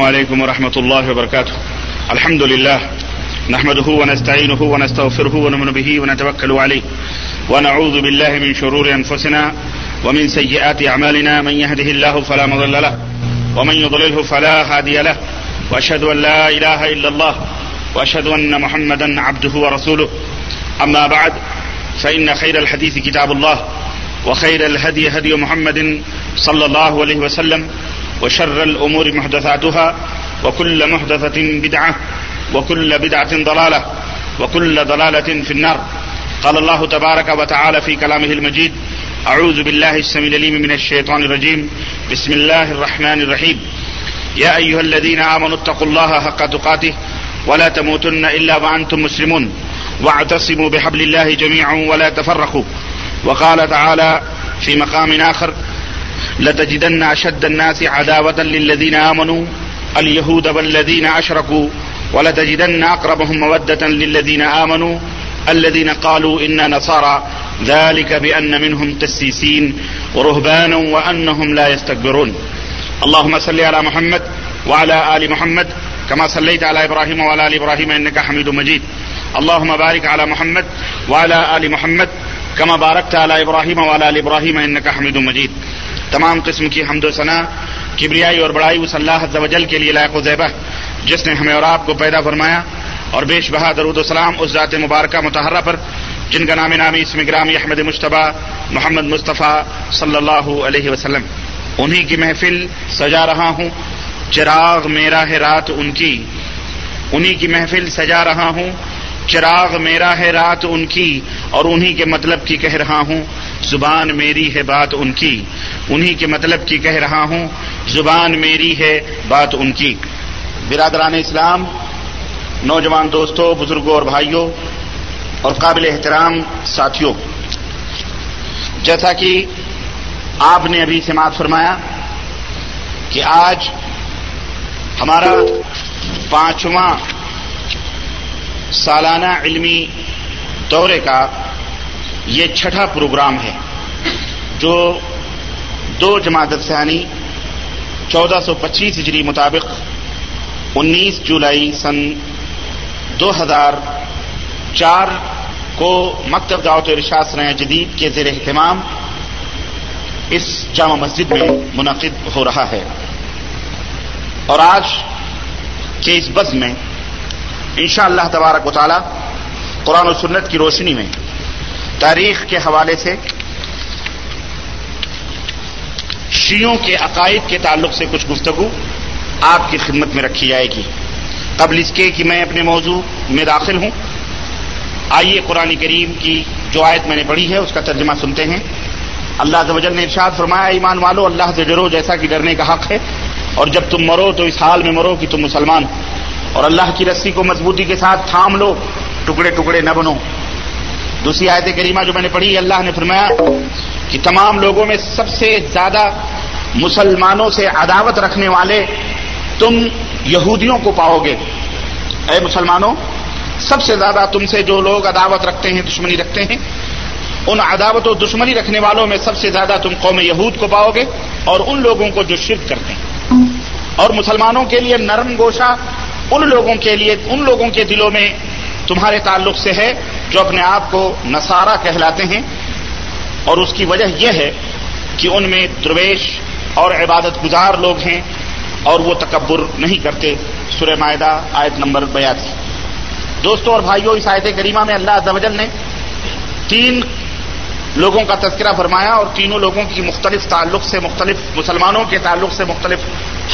وعلیکم ورحمۃ اللہ وبرکاتہ. الحمد للہ نحمده ونستعینه ونستغفره ونؤمن به ونتوکل علیه ونعوذ بالله من شرور انفسنا ومن سیئات اعمالنا من يهده الله فلا مضل له ومن يضلله فلا هادي له واشهد ان لا اله الا الله واشهد ان محمدا عبده ورسوله. اما بعد فان خير الحديث كتاب الله وخير الهدي هدي محمد صلى الله عليه وسلم وشر الأمور محدثاتها وكل محدثة بدعة وكل بدعة ضلالة وكل ضلالة في النار. قال الله تبارك وتعالى في كلامه المجيد: أعوذ بالله السميع العليم من الشيطان الرجيم، بسم الله الرحمن الرحيم. يا أيها الذين آمنوا اتقوا الله حق تقاته ولا تموتن إلا وأنتم مسلمون واعتصموا بحبل الله جميعا ولا تفرقوا. وقال تعالى في مقام آخر: لَتَجِدَنَّ أَشَدَّ النَّاسِ عَدَاوَةً لِّلَّذِينَ آمَنُوا الْيَهُودَ وَالَّذِينَ أَشْرَكُوا وَلَتَجِدَنَّ أَقْرَبَهُمْ مَوَدَّةً لِّلَّذِينَ آمَنُوا الَّذِينَ قَالُوا إِنَّا نَصَارَى ذَلِكَ بِأَنَّ مِنْهُمْ قِسِّيسِينَ وَرُهْبَانًا وَأَنَّهُمْ لَا يَسْتَكْبِرُونَ. اللهم صل على محمد وعلى آل محمد كما صليت على إبراهيم وعلى آل إبراهيم إنك حميد مجيد. اللهم بارك على محمد وعلى آل محمد كما باركت على إبراهيم وعلى آل إبراهيم إنك حميد مجيد. تمام قسم کی حمد و ثنا، کبریائی اور بڑائی اس اللہ عز و جل کے لیے لائق و زیبہ، جس نے ہمیں اور آپ کو پیدا فرمایا، اور بیش بہا درود و سلام اس ذات مبارکہ مطہرہ پر جن کا نام نامی اسم گرامی احمد مجتبیٰ محمد مصطفیٰ صلی اللہ علیہ وسلم. انہی کی محفل سجا رہا ہوں، چراغ میرا ہے رات ان کی. انہی کی محفل سجا رہا ہوں، چراغ میرا ہے رات ان کی، اور انہی کے مطلب کی کہہ رہا ہوں، زبان میری ہے بات ان کی. انہی کے مطلب کی کہہ رہا ہوں، زبان میری ہے بات ان کی. برادران اسلام، نوجوان دوستوں، بزرگوں اور بھائیوں اور قابل احترام ساتھیوں، جیسا کہ آپ نے ابھی سماعت فرمایا کہ آج ہمارا 5واں سالانہ علمی دورے کا یہ 6ٹھا پروگرام ہے، جو 2 جمادی الثانی 1425 ہجری مطابق 19 جولائی سن 2004 کو مکتب دعوت و ارشاد سنۂ جدید کے زیر اہتمام اس جامع مسجد میں منعقد ہو رہا ہے. اور آج کے اس بز میں انشاءاللہ تبارک و تعالی قرآن و سنت کی روشنی میں تاریخ کے حوالے سے شیعوں کے عقائد کے تعلق سے کچھ گفتگو آپ کی خدمت میں رکھی جائے گی. قبل اس کے کہ میں اپنے موضوع میں داخل ہوں، آئیے قرآن کریم کی جو آیت میں نے پڑھی ہے اس کا ترجمہ سنتے ہیں. اللہ عز و جل نے ارشاد فرمایا: ایمان والو، اللہ سے ڈرو جیسا کہ ڈرنے کا حق ہے، اور جب تم مرو تو اس حال میں مرو کہ تم مسلمان ہو، اور اللہ کی رسی کو مضبوطی کے ساتھ تھام لو، ٹکڑے ٹکڑے نہ بنو. دوسری آیت کریمہ جو میں نے پڑھی، اللہ نے فرمایا کہ تمام لوگوں میں سب سے زیادہ مسلمانوں سے عداوت رکھنے والے تم یہودیوں کو پاؤ گے. اے مسلمانوں، سب سے زیادہ تم سے جو لوگ عداوت رکھتے ہیں، دشمنی رکھتے ہیں، ان عداوت و دشمنی رکھنے والوں میں سب سے زیادہ تم قوم یہود کو پاؤ گے، اور ان لوگوں کو جو شرک کرتے ہیں. اور مسلمانوں کے لیے نرم گوشہ ان لوگوں کے لیے، ان لوگوں کے دلوں میں تمہارے تعلق سے ہے جو اپنے آپ کو نصارہ کہلاتے ہیں، اور اس کی وجہ یہ ہے کہ ان میں درویش اور عبادت گزار لوگ ہیں اور وہ تکبر نہیں کرتے. سورہ مائدہ آیت نمبر 82. دوستوں اور بھائیوں، اس آیت کریمہ میں اللہ عز و جل نے 3 لوگوں کا تذکرہ فرمایا، اور تینوں لوگوں کی مختلف تعلق سے، مختلف مسلمانوں کے تعلق سے مختلف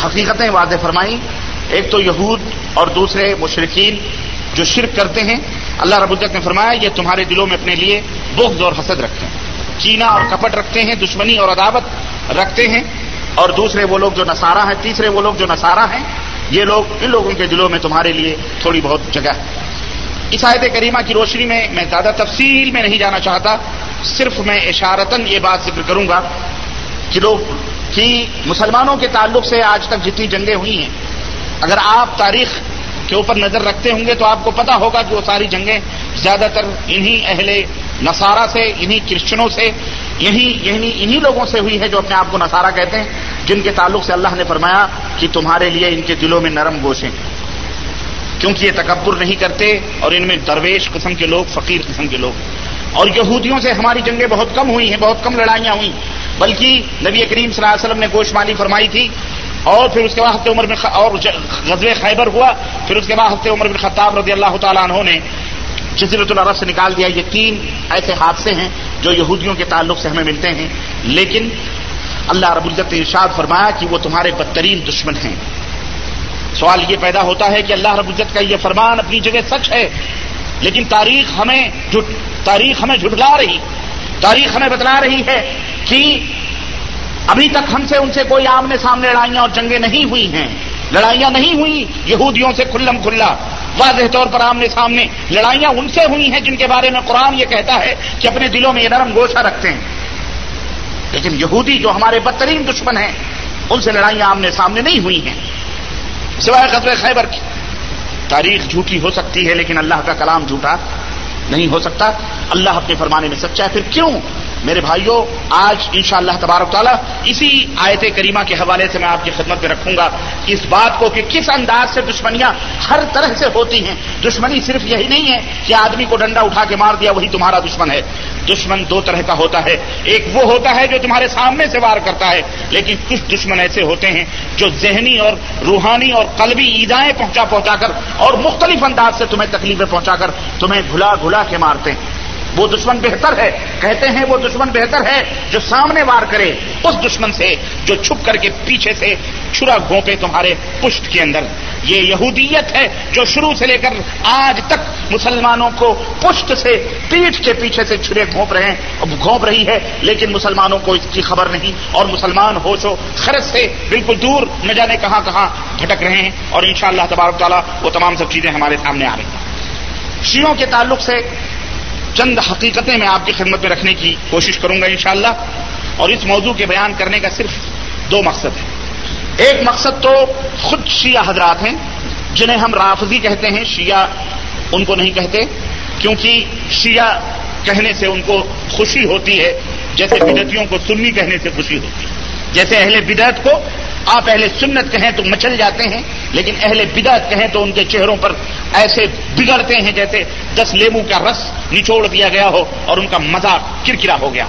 حقیقتیں واضح فرمائیں. ایک تو یہود، اور دوسرے مشرکین جو شرک کرتے ہیں. اللہ رب العزت نے فرمایا یہ تمہارے دلوں میں اپنے لیے بغض اور حسد رکھتے ہیں، کینہ اور کپٹ رکھتے ہیں، دشمنی اور عداوت رکھتے ہیں. اور دوسرے وہ لوگ جو نصارہ ہیں، تیسرے وہ لوگ جو نصارہ ہیں، یہ لوگ، ان لوگوں کے دلوں میں تمہارے لیے تھوڑی بہت جگہ ہے. اس آیت کریمہ کی روشنی میں میں زیادہ تفصیل میں نہیں جانا چاہتا، صرف میں اشارتاً یہ بات ذکر کروں گا کہ لوگ کی مسلمانوں کے تعلق سے آج تک جتنی جنگیں ہوئی ہیں، اگر آپ تاریخ کے اوپر نظر رکھتے ہوں گے تو آپ کو پتا ہوگا کہ وہ ساری جنگیں زیادہ تر انہی اہل نصارہ سے، انہی کرسچنوں سے، یہی لوگوں سے ہوئی ہے جو اپنے آپ کو نصارہ کہتے ہیں. جن کے تعلق سے اللہ نے فرمایا کہ تمہارے لیے ان کے دلوں میں نرم گوشیں ہیں کیونکہ یہ تکبر نہیں کرتے اور ان میں درویش قسم کے لوگ، فقیر قسم کے لوگ. اور یہودیوں سے ہماری جنگیں بہت کم ہوئی ہیں، بہت کم لڑائیاں ہوئیں، بلکہ نبی کریم صلی اللہ علیہ وسلم نے گوشت مالی فرمائی تھی. اور پھر اس کے بعد ہفتہ عمر بن اور غزوہ خیبر ہوا، پھر اس کے بعد ہفتہ عمر بن خطاب رضی اللہ تعالیٰ عنہ نے جزیرۃ العرب سے نکال دیا. یہ تین ایسے حادثے ہیں جو یہودیوں کے تعلق سے ہمیں ملتے ہیں، لیکن اللہ رب العزت نے ارشاد فرمایا کہ وہ تمہارے بدترین دشمن ہیں. سوال یہ پیدا ہوتا ہے کہ اللہ رب العزت کا یہ فرمان اپنی جگہ سچ ہے، لیکن تاریخ ہمیں جھٹلا رہی، تاریخ ہمیں بتلا رہی ہے کہ ابھی تک ہم سے ان سے کوئی آمنے سامنے لڑائیاں اور جنگیں نہیں ہوئی ہیں، لڑائیاں نہیں ہوئی یہودیوں سے کھلم کھلا، واضح طور پر آمنے سامنے. لڑائیاں ان سے ہوئی ہیں جن کے بارے میں قرآن یہ کہتا ہے کہ اپنے دلوں میں یہ نرم گوشہ رکھتے ہیں، لیکن یہودی جو ہمارے بدترین دشمن ہیں ان سے لڑائیاں آمنے سامنے نہیں ہوئی ہیں سوائے غزوہ خیبر کی. تاریخ جھوٹی ہو سکتی ہے لیکن اللہ کا کلام جھوٹا نہیں ہو سکتا، اللہ اپنے فرمانے میں سچا ہے. پھر کیوں میرے بھائیوں؟ آج انشاءاللہ تبارک تعالیٰ اسی آیت کریمہ کے حوالے سے میں آپ کی خدمت میں رکھوں گا اس بات کو کہ کس انداز سے دشمنیاں ہر طرح سے ہوتی ہیں. دشمنی صرف یہی نہیں ہے کہ آدمی کو ڈنڈا اٹھا کے مار دیا وہی تمہارا دشمن ہے. دشمن دو طرح کا ہوتا ہے، ایک وہ ہوتا ہے جو تمہارے سامنے سے وار کرتا ہے، لیکن کچھ دشمن ایسے ہوتے ہیں جو ذہنی اور روحانی اور قلبی ایذائیں پہنچا کر اور مختلف انداز سے تمہیں تکلیفیں پہنچا کر تمہیں گھلا گھلا کے مارتے ہیں. وہ دشمن بہتر ہے، کہتے ہیں وہ دشمن بہتر ہے جو سامنے وار کرے اس دشمن سے جو چھپ کر کے پیچھے سے چھرا گھونپے تمہارے پشت کے اندر. یہ یہودیت ہے جو شروع سے لے کر آج تک مسلمانوں کو پشت سے، پیٹھ کے پیچھے سے چھرے گھونپ رہی ہے، لیکن مسلمانوں کو اس کی خبر نہیں اور مسلمان ہوش و خرد سے بالکل دور نہ جانے کہاں کہاں بھٹک رہے ہیں. اور انشاءاللہ تبارک تعالیٰ وہ تمام سب چیزیں ہمارے سامنے آ رہی ہیں. شیعوں کے تعلق سے چند حقیقتیں میں آپ کی خدمت میں رکھنے کی کوشش کروں گا انشاءاللہ. اور اس موضوع کے بیان کرنے کا صرف دو مقصد ہے. ایک مقصد تو خود شیعہ حضرات ہیں جنہیں ہم رافضی کہتے ہیں، شیعہ ان کو نہیں کہتے، کیونکہ شیعہ کہنے سے ان کو خوشی ہوتی ہے جیسے بدعتیوں کو سنی کہنے سے خوشی ہوتی ہے. جیسے اہل بدعت کو آپ اہل سنت کہیں تو مچل جاتے ہیں، لیکن اہل بدعت کہیں تو ان کے چہروں پر ایسے بگڑتے ہیں جیسے 10 لیموں کا رس نچوڑ دیا گیا ہو اور ان کا مذاق کرکرا ہو گیا.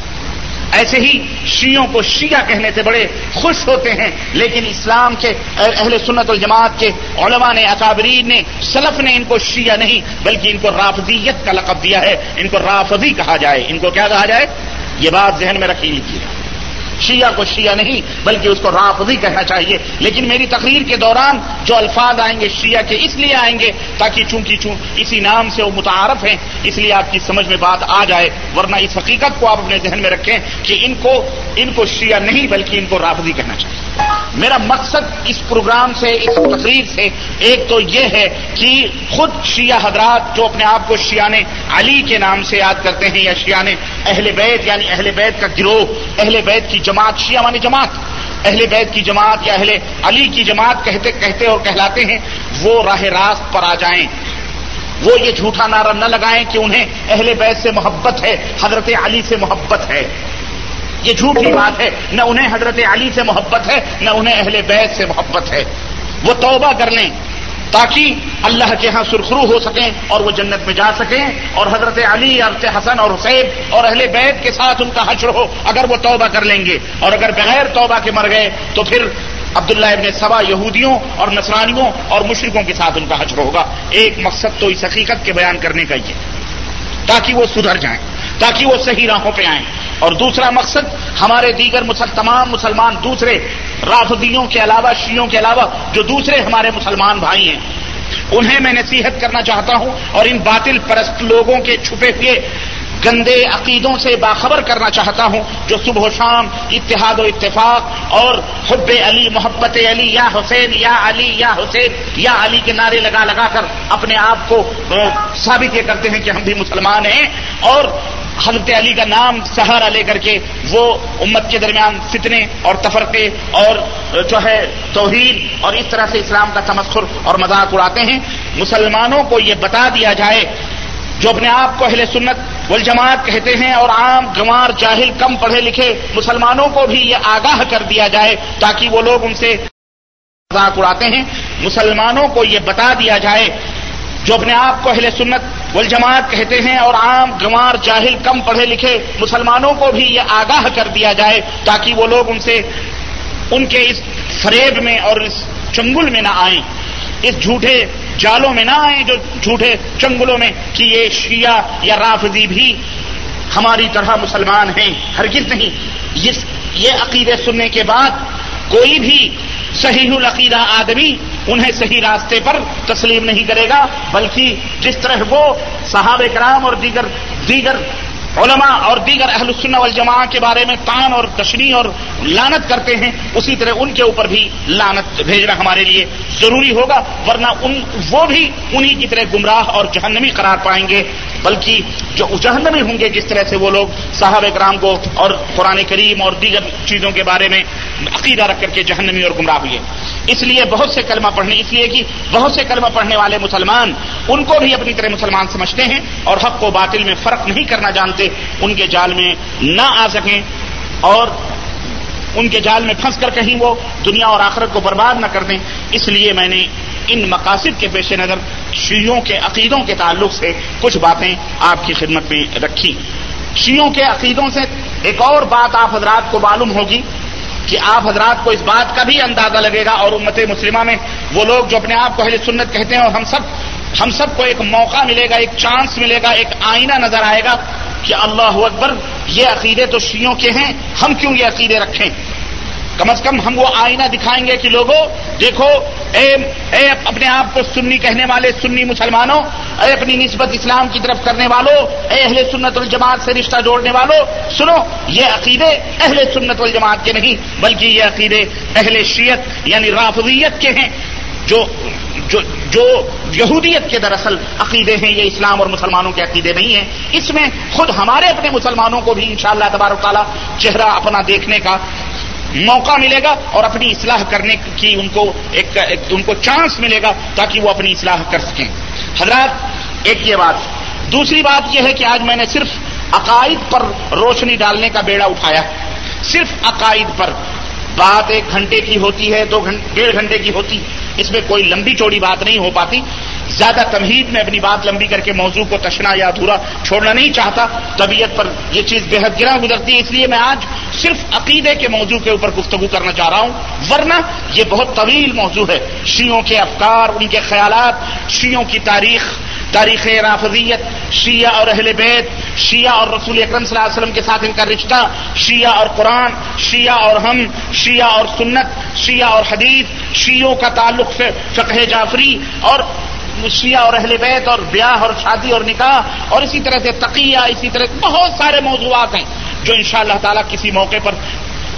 ایسے ہی شیعوں کو شیعہ کہنے سے بڑے خوش ہوتے ہیں، لیکن اسلام کے اہل سنت والجماعت کے علماء نے، اکابرین نے، سلف نے ان کو شیعہ نہیں بلکہ ان کو رافضیت کا لقب دیا ہے. ان کو رافضی کہا جائے، ان کو کیا کہا جائے؟ یہ بات ذہن میں رکھ لیجیے. شیعہ کو شیعہ نہیں بلکہ اس کو رافضی کہنا چاہیے. لیکن میری تقریر کے دوران جو الفاظ آئیں گے شیعہ کے اس لیے آئیں گے تاکہ چونکہ اسی نام سے وہ متعارف ہیں اس لیے آپ کی سمجھ میں بات آ جائے، ورنہ اس حقیقت کو آپ اپنے ذہن میں رکھیں کہ ان کو شیعہ نہیں بلکہ ان کو رافضی کہنا چاہیے. میرا مقصد اس پروگرام سے، اس تقریر سے، ایک تو یہ ہے کہ خود شیعہ حضرات جو اپنے آپ کو شیعہ علی کے نام سے یاد کرتے ہیں یا شیعہ اہل بیت، یعنی اہل بیت کا گروہ، اہل بیت کی جماعت، شیعہ معنی جماعت، اہل بیت کی جماعت یا اہل علی کی جماعت کہتے اور کہلاتے ہیں، وہ راہ راست پر آ جائیں. وہ یہ جھوٹا نعرہ نہ لگائیں کہ انہیں اہل بیت سے محبت ہے، حضرت علی سے محبت ہے. یہ جھوٹی بات ہے. نہ انہیں حضرت علی سے محبت ہے، نہ انہیں اہل بیت سے محبت ہے. وہ توبہ کر لیں تاکہ اللہ کے ہاں سرخرو ہو سکیں اور وہ جنت میں جا سکیں اور حضرت علی، حضرت حسن اور حسین اور اہل بیت کے ساتھ ان کا حشر ہو اگر وہ توبہ کر لیں گے. اور اگر بغیر توبہ کے مر گئے تو پھر عبداللہ ابن سبا یہودیوں اور نصرانیوں اور مشرکوں کے ساتھ ان کا حشر ہوگا. ایک مقصد تو اس حقیقت کے بیان کرنے کا یہ تاکہ وہ سدھر جائیں، تاکہ وہ صحیح راہوں پہ آئیں. اور دوسرا مقصد ہمارے دیگر تمام مسلمان دوسرے رافضیوں کے علاوہ، شیعوں کے علاوہ جو دوسرے ہمارے مسلمان بھائی ہیں، انہیں میں نصیحت کرنا چاہتا ہوں اور ان باطل پرست لوگوں کے چھپے ہوئے گندے عقیدوں سے باخبر کرنا چاہتا ہوں جو صبح و شام اتحاد و اتفاق اور حب علی، محبت علی، یا حسین یا علی یا حسین یا علی کے نعرے لگا لگا کر اپنے آپ کو ثابت یہ کرتے ہیں کہ ہم بھی مسلمان ہیں. اور حضرت علی کا نام سہارا لے کر کے وہ امت کے درمیان فتنے اور تفرقے اور جو ہے توہین اور اس طرح سے اسلام کا تمسخر اور مذاق اڑاتے ہیں. مسلمانوں کو یہ بتا دیا جائے جو اپنے آپ کو اہل سنت والجماعت کہتے ہیں اور عام گنوار جاہل کم پڑھے لکھے مسلمانوں کو بھی یہ آگاہ کر دیا جائے تاکہ وہ لوگ ان سے مذاق اڑاتے ہیں. مسلمانوں کو یہ بتا دیا جائے جو اپنے آپ کو اہل سنت والجماعت کہتے ہیں اور عام گنوار جاہل کم پڑھے لکھے مسلمانوں کو بھی یہ آگاہ کر دیا جائے تاکہ وہ لوگ ان سے ان کے اس فریب میں اور اس چنگل میں نہ آئیں, اس جھوٹے جالوں میں نہ آئیں جو جھوٹے چنگلوں میں کہ یہ شیعہ یا رافضی بھی ہماری طرح مسلمان ہیں. ہرگز نہیں. یہ عقیدے سننے کے بعد کوئی بھی صحیح العقیدہ آدمی انہیں صحیح راستے پر تسلیم نہیں کرے گا, بلکہ جس طرح وہ صحابہ کرام اور دیگر علماء اور دیگر اہل السنہ والجماعہ کے بارے میں طعن اور تشنیع اور لعنت کرتے ہیں, اسی طرح ان کے اوپر بھی لعنت بھیجنا ہمارے لیے ضروری ہوگا, ورنہ وہ بھی انہی کی طرح گمراہ اور جہنمی قرار پائیں گے. بلکہ جو جہنمی ہوں گے جس طرح سے وہ لوگ صحابہ کرام کو اور قرآن کریم اور دیگر چیزوں کے بارے میں عقیدہ رکھ کر کے جہنمی اور گمراہ ہوئے. اس لیے بہت سے کلمہ پڑھنے والے مسلمان ان کو بھی اپنی طرح مسلمان سمجھتے ہیں اور حق و باطل میں فرق نہیں کرنا جانتے, ان کے جال میں نہ آ سکیں اور ان کے جال میں پھنس کر کہیں وہ دنیا اور آخرت کو برباد نہ کر دیں. اس لیے میں نے ان مقاصد کے پیش نظر شیعوں کے عقیدوں کے تعلق سے کچھ باتیں آپ کی خدمت میں رکھی. شیعوں کے عقیدوں سے ایک اور بات آپ حضرات کو معلوم ہوگی کہ آپ حضرات کو اس بات کا بھی اندازہ لگے گا, اور امت مسلمہ میں وہ لوگ جو اپنے آپ کو اہل سنت کہتے ہیں, اور ہم سب کو ایک موقع ملے گا, ایک چانس ملے گا, ایک آئینہ نظر آئے گا کہ اللہ اکبر, یہ عقیدے تو شیعوں کے ہیں, ہم کیوں یہ عقیدے رکھیں؟ کم از کم ہم وہ آئینہ دکھائیں گے کہ لوگوں دیکھو, اے اپنے آپ کو سنی کہنے والے سنی مسلمانوں, اے اپنی نسبت اسلام کی طرف کرنے والوں, اے اہل سنت والجماعت سے رشتہ جوڑنے والوں, سنو یہ عقیدے اہل سنت والجماعت کے نہیں بلکہ یہ عقیدے اہل شیعت یعنی رافضیت کے ہیں, جو یہودیت کے دراصل عقیدے ہیں. یہ اسلام اور مسلمانوں کے عقیدے نہیں ہیں. اس میں خود ہمارے اپنے مسلمانوں کو بھی انشاءاللہ تبارک تعالیٰ چہرہ اپنا دیکھنے کا موقع ملے گا اور اپنی اصلاح کرنے کی ان کو چانس ملے گا تاکہ وہ اپنی اصلاح کر سکیں. حضرات, ایک یہ بات. دوسری بات یہ ہے کہ آج میں نے صرف عقائد پر روشنی ڈالنے کا بیڑا اٹھایا, صرف عقائد پر. بات 1 گھنٹے کی ہوتی ہے, 2 ڈیڑھ گھنٹے کی ہوتی, اس میں کوئی لمبی چوڑی بات نہیں ہو پاتی. زیادہ تمہید میں اپنی بات لمبی کر کے موضوع کو تشنا یا ادھورا چھوڑنا نہیں چاہتا. طبیعت پر یہ چیز بے حد گراں گزرتی ہے, اس لیے میں آج صرف عقیدے کے موضوع کے اوپر گفتگو کرنا چاہ رہا ہوں, ورنہ یہ بہت طویل موضوع ہے. شیعوں کے افکار, ان کے خیالات, شیعوں کی تاریخ رافضیت, شیعہ اور اہل بیت, شیعہ اور رسول اکرم صلی اللہ علیہ وسلم کے ساتھ ان کا رشتہ, شیعہ اور قرآن, شیعہ اور ہم, شیعہ اور سنت, شیعہ اور حدیث, شیعوں کا تعلق سے فقہ جعفری اور شیعہ اور اہل بیت اور بیاہ اور شادی اور نکاح, اور اسی طرح سے تقیہ, اسی طرح بہت سارے موضوعات ہیں جو انشاءاللہ تعالیٰ کسی موقع پر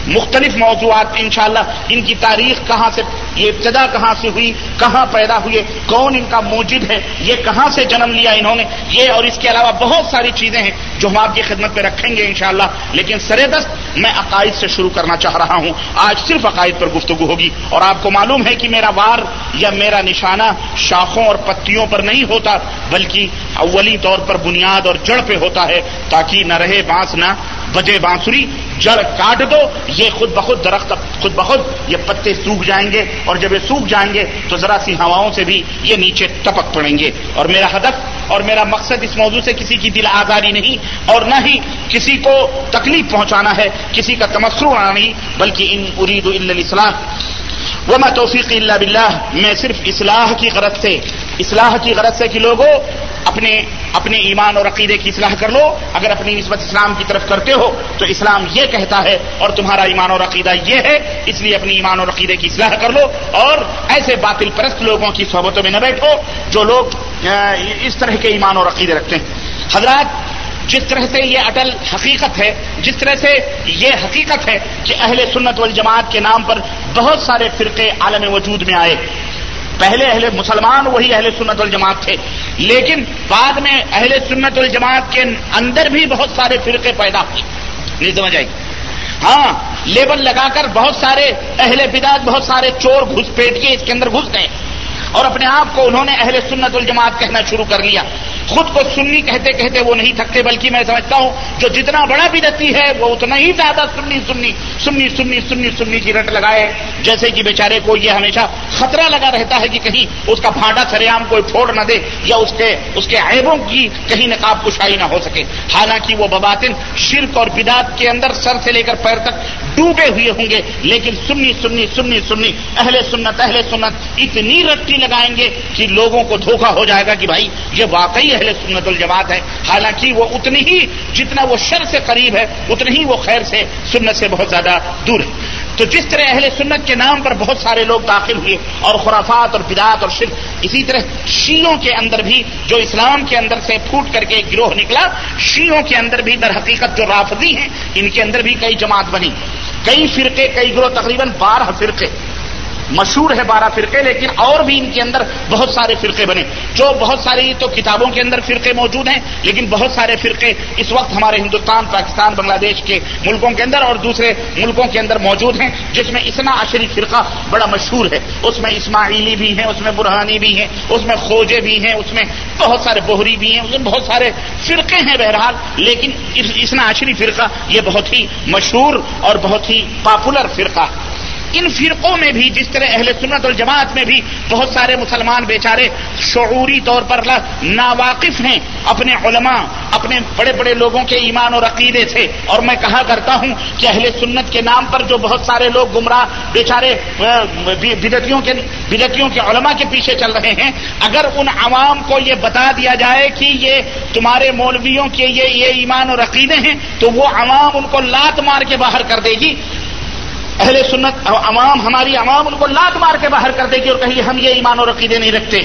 مختلف موضوعات انشاءاللہ, ان کی تاریخ کہاں سے, یہ ابتدا کہاں سے ہوئی, کہاں پیدا ہوئے, کون ان کا موجب ہے, یہ کہاں سے جنم لیا انہوں نے, یہ اور اس کے علاوہ بہت ساری چیزیں ہیں جو ہم آپ کی خدمت میں رکھیں گے انشاءاللہ. لیکن سر دست میں عقائد سے شروع کرنا چاہ رہا ہوں. آج صرف عقائد پر گفتگو ہوگی, اور آپ کو معلوم ہے کہ میرا وار یا میرا نشانہ شاخوں اور پتیوں پر نہیں ہوتا بلکہ اولی طور پر بنیاد اور جڑ پہ ہوتا ہے, تاکہ نہ رہے بانس نہ بجے بانسری. جڑ کاٹ دو, یہ خود بخود درخت خود بخود یہ پتے سوکھ جائیں گے, اور جب یہ سوکھ جائیں گے تو ذرا سی ہواؤں سے بھی یہ نیچے ٹپک پڑیں گے. اور میرا ہدف اور میرا مقصد اس موضوع سے کسی کی دل آزاری نہیں اور نہ ہی کسی کو تکلیف پہنچانا ہے, کسی کا تمسخر اڑانا نہیں, بلکہ ان ارید الا الاصلاح وما توفیقی الا باللہ. میں صرف اصلاح کی غرض سے کہ لوگوں اپنے ایمان اور عقیدے کی اصلاح کر لو. اگر اپنی نسبت اسلام کی طرف کرتے ہو تو اسلام یہ کہتا ہے اور تمہارا ایمان اور عقیدہ یہ ہے, اس لیے اپنی ایمان اور عقیدے کی اصلاح کر لو, اور ایسے باطل پرست لوگوں کی صحبتوں میں نہ بیٹھو جو لوگ اس طرح کے ایمان اور عقیدے رکھتے ہیں. حضرات, جس طرح سے یہ اٹل حقیقت ہے, جس طرح سے یہ حقیقت ہے کہ اہل سنت والجماعت کے نام پر بہت سارے فرقے عالم وجود میں آئے. پہلے اہل مسلمان وہی اہل سنت والجماعت تھے, لیکن بعد میں اہل سنت والجماعت کے اندر بھی بہت سارے فرقے پیدا ہوئے. نہیں سمجھ آئی؟ ہاں, لیبل لگا کر بہت سارے اہل بدعت, بہت سارے چور گھس پیٹ کے اس کے اندر گھس گئے اور اپنے آپ کو انہوں نے اہل سنت والجماعت کہنا شروع کر لیا. خود کو سنی کہتے کہتے وہ نہیں تھکتے، بلکہ میں سمجھتا ہوں جو جتنا بڑا بدعتی ہے وہ اتنا ہی زیادہ سنی سنی سنی سنی سنی سنی کی رٹ لگائے، جیسے کہ بیچارے کو یہ ہمیشہ خطرہ لگا رہتا ہے کہ کہیں اس کا پھاٹا سرے عام کوئی پھوڑ نہ دے یا اس کے عیبوں کی کہیں نقاب کشائی نہ ہو سکے، حالانکہ وہ بباطن شرک اور بدعت کے اندر سر سے لے کر پیر تک ڈوبے ہوئے ہوں گے، لیکن سنی سنی سنی سنی اہل سنت اتنی رٹی لگائیں گے کہ لوگوں کو دھوکہ ہو جائے گا کہ بھائی یہ واقعی اہل سنت الجماعت ہے، حالانکہ وہ اتنی ہی جتنا وہ شر سے قریب ہے اتنی ہی وہ خیر سے سنت سے بہت زیادہ دور ہے۔ تو جس طرح اہل سنت کے نام پر بہت سارے لوگ داخل ہوئے اور خرافات اور بدعات اور شرک، اسی طرح شیعوں کے اندر بھی جو اسلام کے اندر سے پھوٹ کر کے ایک گروہ نکلا، شیعوں کے اندر بھی در حقیقت جو رافضی ہیں ان کے اندر بھی کئی جماعت بنی، کئی فرقے، کئی گروہ، تقریباً 12 فرقے مشہور ہے، 12 فرقے، لیکن اور بھی ان کے اندر بہت سارے فرقے بنے، جو بہت ساری تو کتابوں کے اندر فرقے موجود ہیں، لیکن بہت سارے فرقے اس وقت ہمارے ہندوستان، پاکستان، بنگلہ دیش کے ملکوں کے اندر اور دوسرے ملکوں کے اندر موجود ہیں، جس میں اثنا عشری فرقہ بڑا مشہور ہے، اس میں اسماعیلی بھی ہیں، اس میں برہانی بھی ہیں، اس میں خوجے بھی ہیں، اس میں بہت سارے بہری بھی ہیں، اس میں بہت سارے فرقے ہیں بہرحال، لیکن اثنا عشری فرقہ یہ بہت ہی مشہور اور بہت ہی پاپولر فرقہ ہے۔ ان فرقوں میں بھی جس طرح اہل سنت والجماعت میں بھی بہت سارے مسلمان بیچارے شعوری طور پر ناواقف ہیں اپنے علماء، اپنے بڑے بڑے لوگوں کے ایمان اور عقیدے سے، اور میں کہا کرتا ہوں کہ اہل سنت کے نام پر جو بہت سارے لوگ گمراہ بیچارے بدعتیوں کے علماء کے پیچھے چل رہے ہیں، اگر ان عوام کو یہ بتا دیا جائے کہ یہ تمہارے مولویوں کے یہ ایمان اور عقیدے ہیں، تو وہ عوام ان کو لات مار کے باہر کر دے گی، اہل سنت عوام، ہماری عوام ان کو لات مار کے باہر کر دے گی اور کہیں ہم یہ ایمان اور عقیدے نہیں رکھتے۔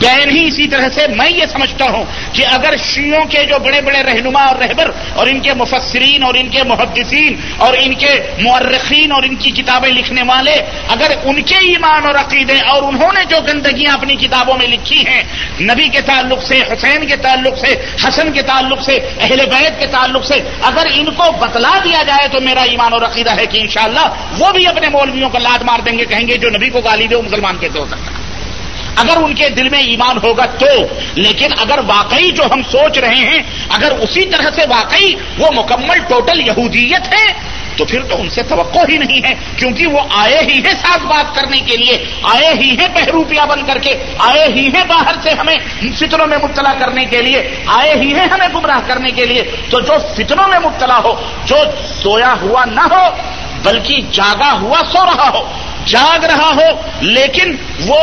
بین ہی اسی طرح سے میں یہ سمجھتا ہوں کہ اگر شیعوں کے جو بڑے بڑے رہنما اور رہبر اور ان کے مفسرین اور ان کے محدثین اور ان کے مورخین اور ان کی کتابیں لکھنے والے، اگر ان کے ایمان اور عقیدے اور انہوں نے جو گندگیاں اپنی کتابوں میں لکھی ہیں نبی کے تعلق سے، حسین کے تعلق سے، حسن کے تعلق سے، اہل بیت کے تعلق سے، اگر ان کو بتلا دیا جائے تو میرا ایمان اور عقیدہ ہے کہ انشاءاللہ وہ بھی اپنے مولویوں کو لات مار دیں گے، کہیں گے جو نبی کو گالی دے وہ مسلمان کیسے ہو سکتا ہے، اگر ان کے دل میں ایمان ہوگا تو۔ لیکن اگر واقعی جو ہم سوچ رہے ہیں اگر اسی طرح سے واقعی وہ مکمل ٹوٹل یہودیت ہے تو پھر تو ان سے توقع ہی نہیں ہے، کیونکہ وہ آئے ہی ہیں ساتھ بات کرنے کے لیے، آئے ہی ہیں بہروپیہ بن کر کے، آئے ہی ہیں باہر سے ہمیں فتنوں میں مبتلا کرنے کے لیے، آئے ہی ہیں ہمیں گمراہ کرنے کے لیے، تو جو فتنوں میں مبتلا ہو، جو سویا ہوا نہ ہو بلکہ جاگا ہوا سو رہا ہو، جاگ رہا ہو لیکن وہ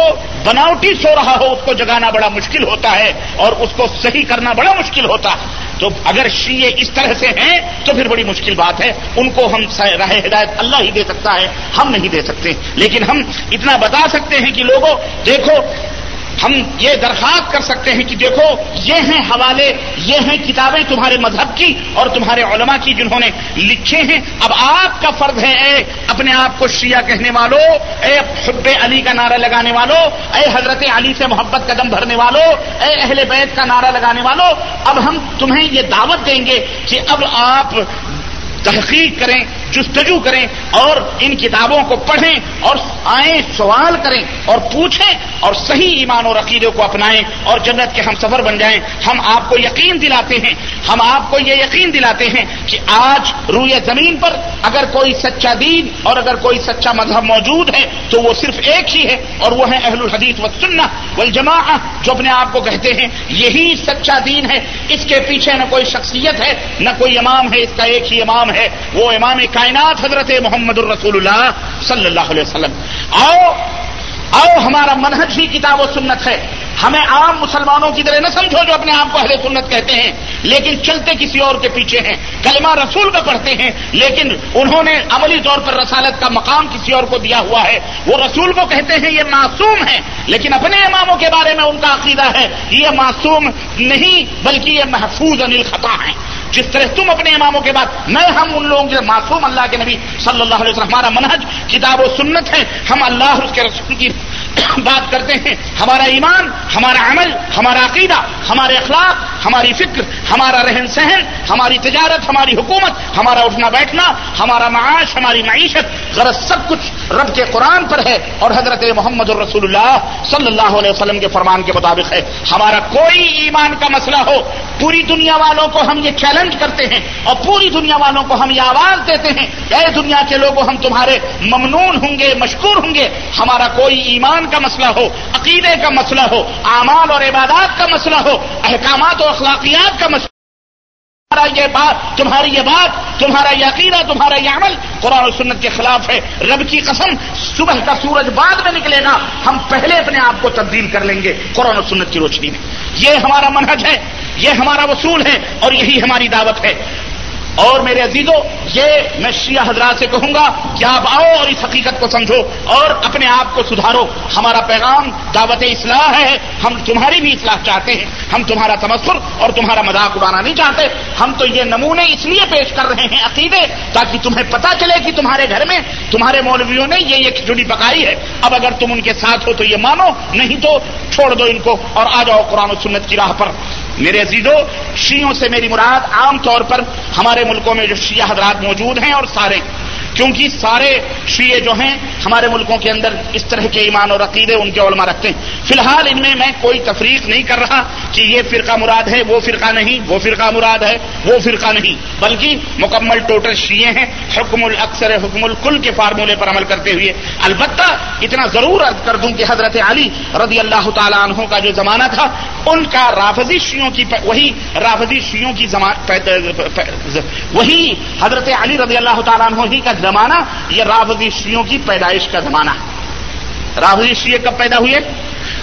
بناوٹی سو رہا ہو، اس کو جگانا بڑا مشکل ہوتا ہے اور اس کو صحیح کرنا بڑا مشکل ہوتا ہے۔ تو اگر شیعہ اس طرح سے ہیں تو پھر بڑی مشکل بات ہے، ان کو ہم راہ ہدایت اللہ ہی دے سکتا ہے، ہم نہیں دے سکتے، لیکن ہم اتنا بتا سکتے ہیں کہ لوگوں دیکھو، ہم یہ درخواست کر سکتے ہیں کہ دیکھو یہ ہیں حوالے، یہ ہیں کتابیں تمہارے مذہب کی اور تمہارے علماء کی جنہوں نے لکھے ہیں، اب آپ کا فرض ہے اے اپنے آپ کو شیعہ کہنے والوں، اے حب علی کا نعرہ لگانے والوں، اے حضرت علی سے محبت قدم بھرنے والوں، اے اہل بیت کا نعرہ لگانے والوں، اب ہم تمہیں یہ دعوت دیں گے کہ اب آپ تحقیق کریں، جستجو کریں اور ان کتابوں کو پڑھیں اور آئیں سوال کریں اور پوچھیں اور صحیح ایمان اور عقیدے کو اپنائیں اور جنت کے ہم سفر بن جائیں۔ ہم آپ کو یہ یقین دلاتے ہیں کہ آج روئے زمین پر اگر کوئی سچا دین اور اگر کوئی سچا مذہب موجود ہے تو وہ صرف ایک ہی ہے، اور وہ ہے اہل الحدیث والسنۃ والجماعہ، جو اپنے آپ کو کہتے ہیں یہی سچا دین ہے، اس کے پیچھے نہ کوئی شخصیت ہے نہ کوئی امام ہے، اس کا ایک ہی امام ہے، وہ امام کائنات حضرت محمد الرسول اللہ صلی اللہ علیہ وسلم۔ آؤ ہمارا منہج ہی کتاب و سنت ہے، ہمیں عام مسلمانوں کی طرح نہ سمجھو جو اپنے آپ کو اہل سنت کہتے ہیں لیکن چلتے کسی اور کے پیچھے ہیں، کلمہ رسول کا پڑھتے ہیں لیکن انہوں نے عملی طور پر رسالت کا مقام کسی اور کو دیا ہوا ہے، وہ رسول کو کہتے ہیں یہ معصوم ہے لیکن اپنے اماموں کے بارے میں ان کا عقیدہ ہے یہ معصوم نہیں بلکہ یہ محفوظ عن الخطا ہیں، جس طرح تم اپنے اماموں کے بعد میں ہم ان لوگوں کے معصوم اللہ کے نبی صلی اللہ علیہ وسلم۔ ہمارا منہج کتاب و سنت ہے، ہم اللہ اور اس کے رسول کی بات کرتے ہیں ہمارا ایمان، ہمارا عمل، ہمارا عقیدہ، ہمارے اخلاق، ہماری فکر، ہمارا رہن سہن، ہماری تجارت، ہماری حکومت، ہمارا اٹھنا بیٹھنا، ہمارا معاش، ہماری معیشت، غرض سب کچھ رب کے قرآن پر ہے اور حضرت محمد الرسول اللہ صلی اللہ علیہ وسلم کے فرمان کے مطابق ہے۔ ہمارا کوئی ایمان کا مسئلہ ہو، پوری دنیا والوں کو ہم یہ چیلنج کرتے ہیں اور پوری دنیا والوں کو ہم یہ آواز دیتے ہیں، اے دنیا کے لوگوں ہم تمہارے ممنون ہوں گے، مشکور ہوں گے۔ ہمارا کوئی ایمان کا مسئلہ ہو، عقیدے کا مسئلہ ہو، اعمال اور عبادات کا مسئلہ ہو، احکامات اور اخلاقیات کا مسئلہ، یہ بات تمہاری، یہ بات تمہارا، یہ عقیدہ تمہارا، یہ عمل قرآن و سنت کے خلاف ہے، رب کی قسم صبح کا سورج بعد میں نکلے گا، ہم پہلے اپنے آپ کو تبدیل کر لیں گے قرآن و سنت کی روشنی میں۔ یہ ہمارا منہج ہے، یہ ہمارا اصول ہے اور یہی ہماری دعوت ہے۔ اور میرے عزیزوں، یہ میں شیعہ حضرات سے کہوں گا کہ آپ آؤ اور اس حقیقت کو سمجھو اور اپنے آپ کو سدھارو۔ ہمارا پیغام دعوت اصلاح ہے، ہم تمہاری بھی اصلاح چاہتے ہیں، ہم تمہارا تمسخر اور تمہارا مذاق اڑانا نہیں چاہتے۔ ہم تو یہ نمونے اس لیے پیش کر رہے ہیں عقیدے، تاکہ تمہیں پتہ چلے کہ تمہارے گھر میں تمہارے مولویوں نے یہ جڑی پکائی ہے، اب اگر تم ان کے ساتھ ہو تو یہ مانو، نہیں تو چھوڑ دو ان کو اور آ جاؤ قرآن و سنت کی راہ پر۔ میرے عزیزوں، شیعوں سے میری مراد عام طور پر ہمارے ملکوں میں جو شیعہ حضرات موجود ہیں، اور سارے، کیونکہ سارے شیعہ جو ہیں ہمارے ملکوں کے اندر اس طرح کے ایمان اور عقیدے ان کے علماء رکھتے ہیں۔ فی الحال ان میں کوئی تفریق نہیں کر رہا کہ یہ فرقہ مراد ہے، وہ فرقہ نہیں، وہ فرقہ مراد ہے، وہ فرقہ نہیں، بلکہ مکمل ٹوٹل شیعہ ہیں، حکم الاکثر حکم الکل کے فارمولے پر عمل کرتے ہوئے۔ البتہ اتنا ضرور عرض کر دوں کہ حضرت علی رضی اللہ تعالیٰ عنہ کا جو زمانہ تھا، ان کا رافضی شیعوں کی وہی حضرت علی رضی اللہ تعالیٰ عنہ ہی کا زمانہ یہ رافضی شیعوں کی پیدائش کا زمانہ ہے۔ رافضی شیعہ کب پیدا ہوئے؟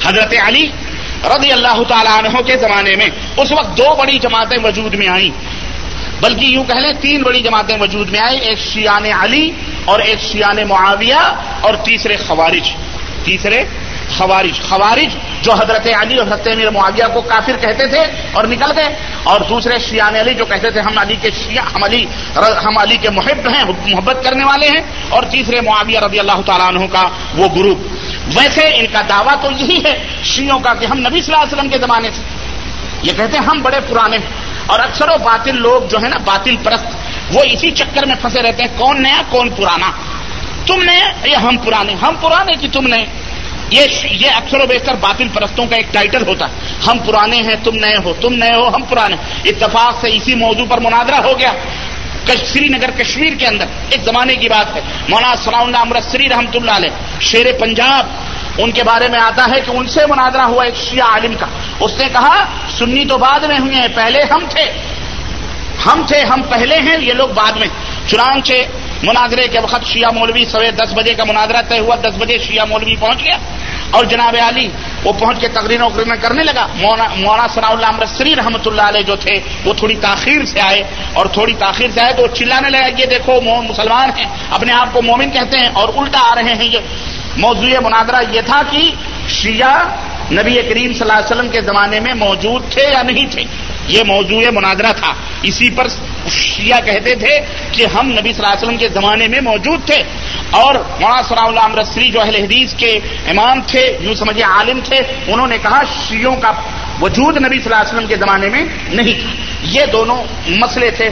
حضرت علی رضی اللہ تعالیٰ عنہ کے زمانے میں۔ اس وقت دو بڑی جماعتیں وجود میں آئیں، بلکہ یوں کہہ لیں تین بڑی جماعتیں وجود میں آئیں، ایک شیعان علی اور ایک شیعان معاویہ اور تیسرے خوارج جو حضرت علی اور حضرت امیر معاویہ کو کافر کہتے تھے اور نکل گئے، اور دوسرے شیعان علی جو کہتے تھے ہم علی کے شیعہ، ہم علی کے محب ہیں، محبت کرنے والے ہیں، اور تیسرے معاویہ رضی اللہ تعالیٰ عنہ کا وہ گروپ۔ ویسے ان کا دعویٰ تو یہی ہے شیعوں کا کہ ہم نبی صلی اللہ علیہ وسلم کے زمانے سے، یہ کہتے ہیں ہم بڑے پرانے ہیں، اور اکثر و باطل لوگ جو ہے نا، باطل پرست، وہ اسی چکر میں پھنسے رہتے ہیں، کون نیا کون پرانا، تم نئے یا ہم پرانے، ہم پرانے کہ تم نئے۔ یہ اکثر و بیشتر باطل پرستوں کا ایک ٹائٹل ہوتا ہے، ہم پرانے ہیں تم نئے ہو، تم نئے ہو ہم پرانے۔ اتفاق سے اسی موضوع پر مناظرہ ہو گیا سری نگر کشمیر کے اندر، ایک زمانے کی بات ہے۔ مولانا ثناء اللہ امرتسری رحمۃ اللہ علیہ شیر پنجاب، ان کے بارے میں آتا ہے کہ ان سے مناظرہ ہوا ایک شیعہ عالم کا، اس نے کہا سنی تو بعد میں ہوئے ہیں، پہلے ہم تھے، ہم پہلے ہیں، یہ لوگ بعد میں۔ چنانچہ مناظرے کے وقت شیعہ مولوی، سویر 10 بجے کا مناظرہ طے ہوا، 10 بجے شیعہ مولوی پہنچ گیا اور جناب علی وہ پہنچ کے تقریریں کرنے لگا۔ مولانا ثناء اللہ امرتسری رحمۃ اللہ علیہ جو تھے وہ تھوڑی تاخیر سے آئے تو وہ چلانے لگا، یہ دیکھو مسلمان ہیں، اپنے آپ کو مومن کہتے ہیں اور الٹا آ رہے ہیں۔ یہ موضوع مناظرہ یہ تھا کہ شیعہ نبی کریم صلی اللہ علیہ وسلم کے زمانے میں موجود تھے یا نہیں تھے، یہ موضوع مناظرہ تھا۔ اسی پر شیعہ کہتے تھے کہ ہم نبی صلی اللہ علیہ وسلم کے زمانے میں موجود تھے، اور مولانا ثناء اللہ امرتسری جو اہل حدیث کے امام تھے، یوں سمجھے عالم تھے، انہوں نے کہا شیعوں کا وجود نبی صلی اللہ علیہ وسلم کے زمانے میں نہیں تھا۔ یہ دونوں مسئلے تھے،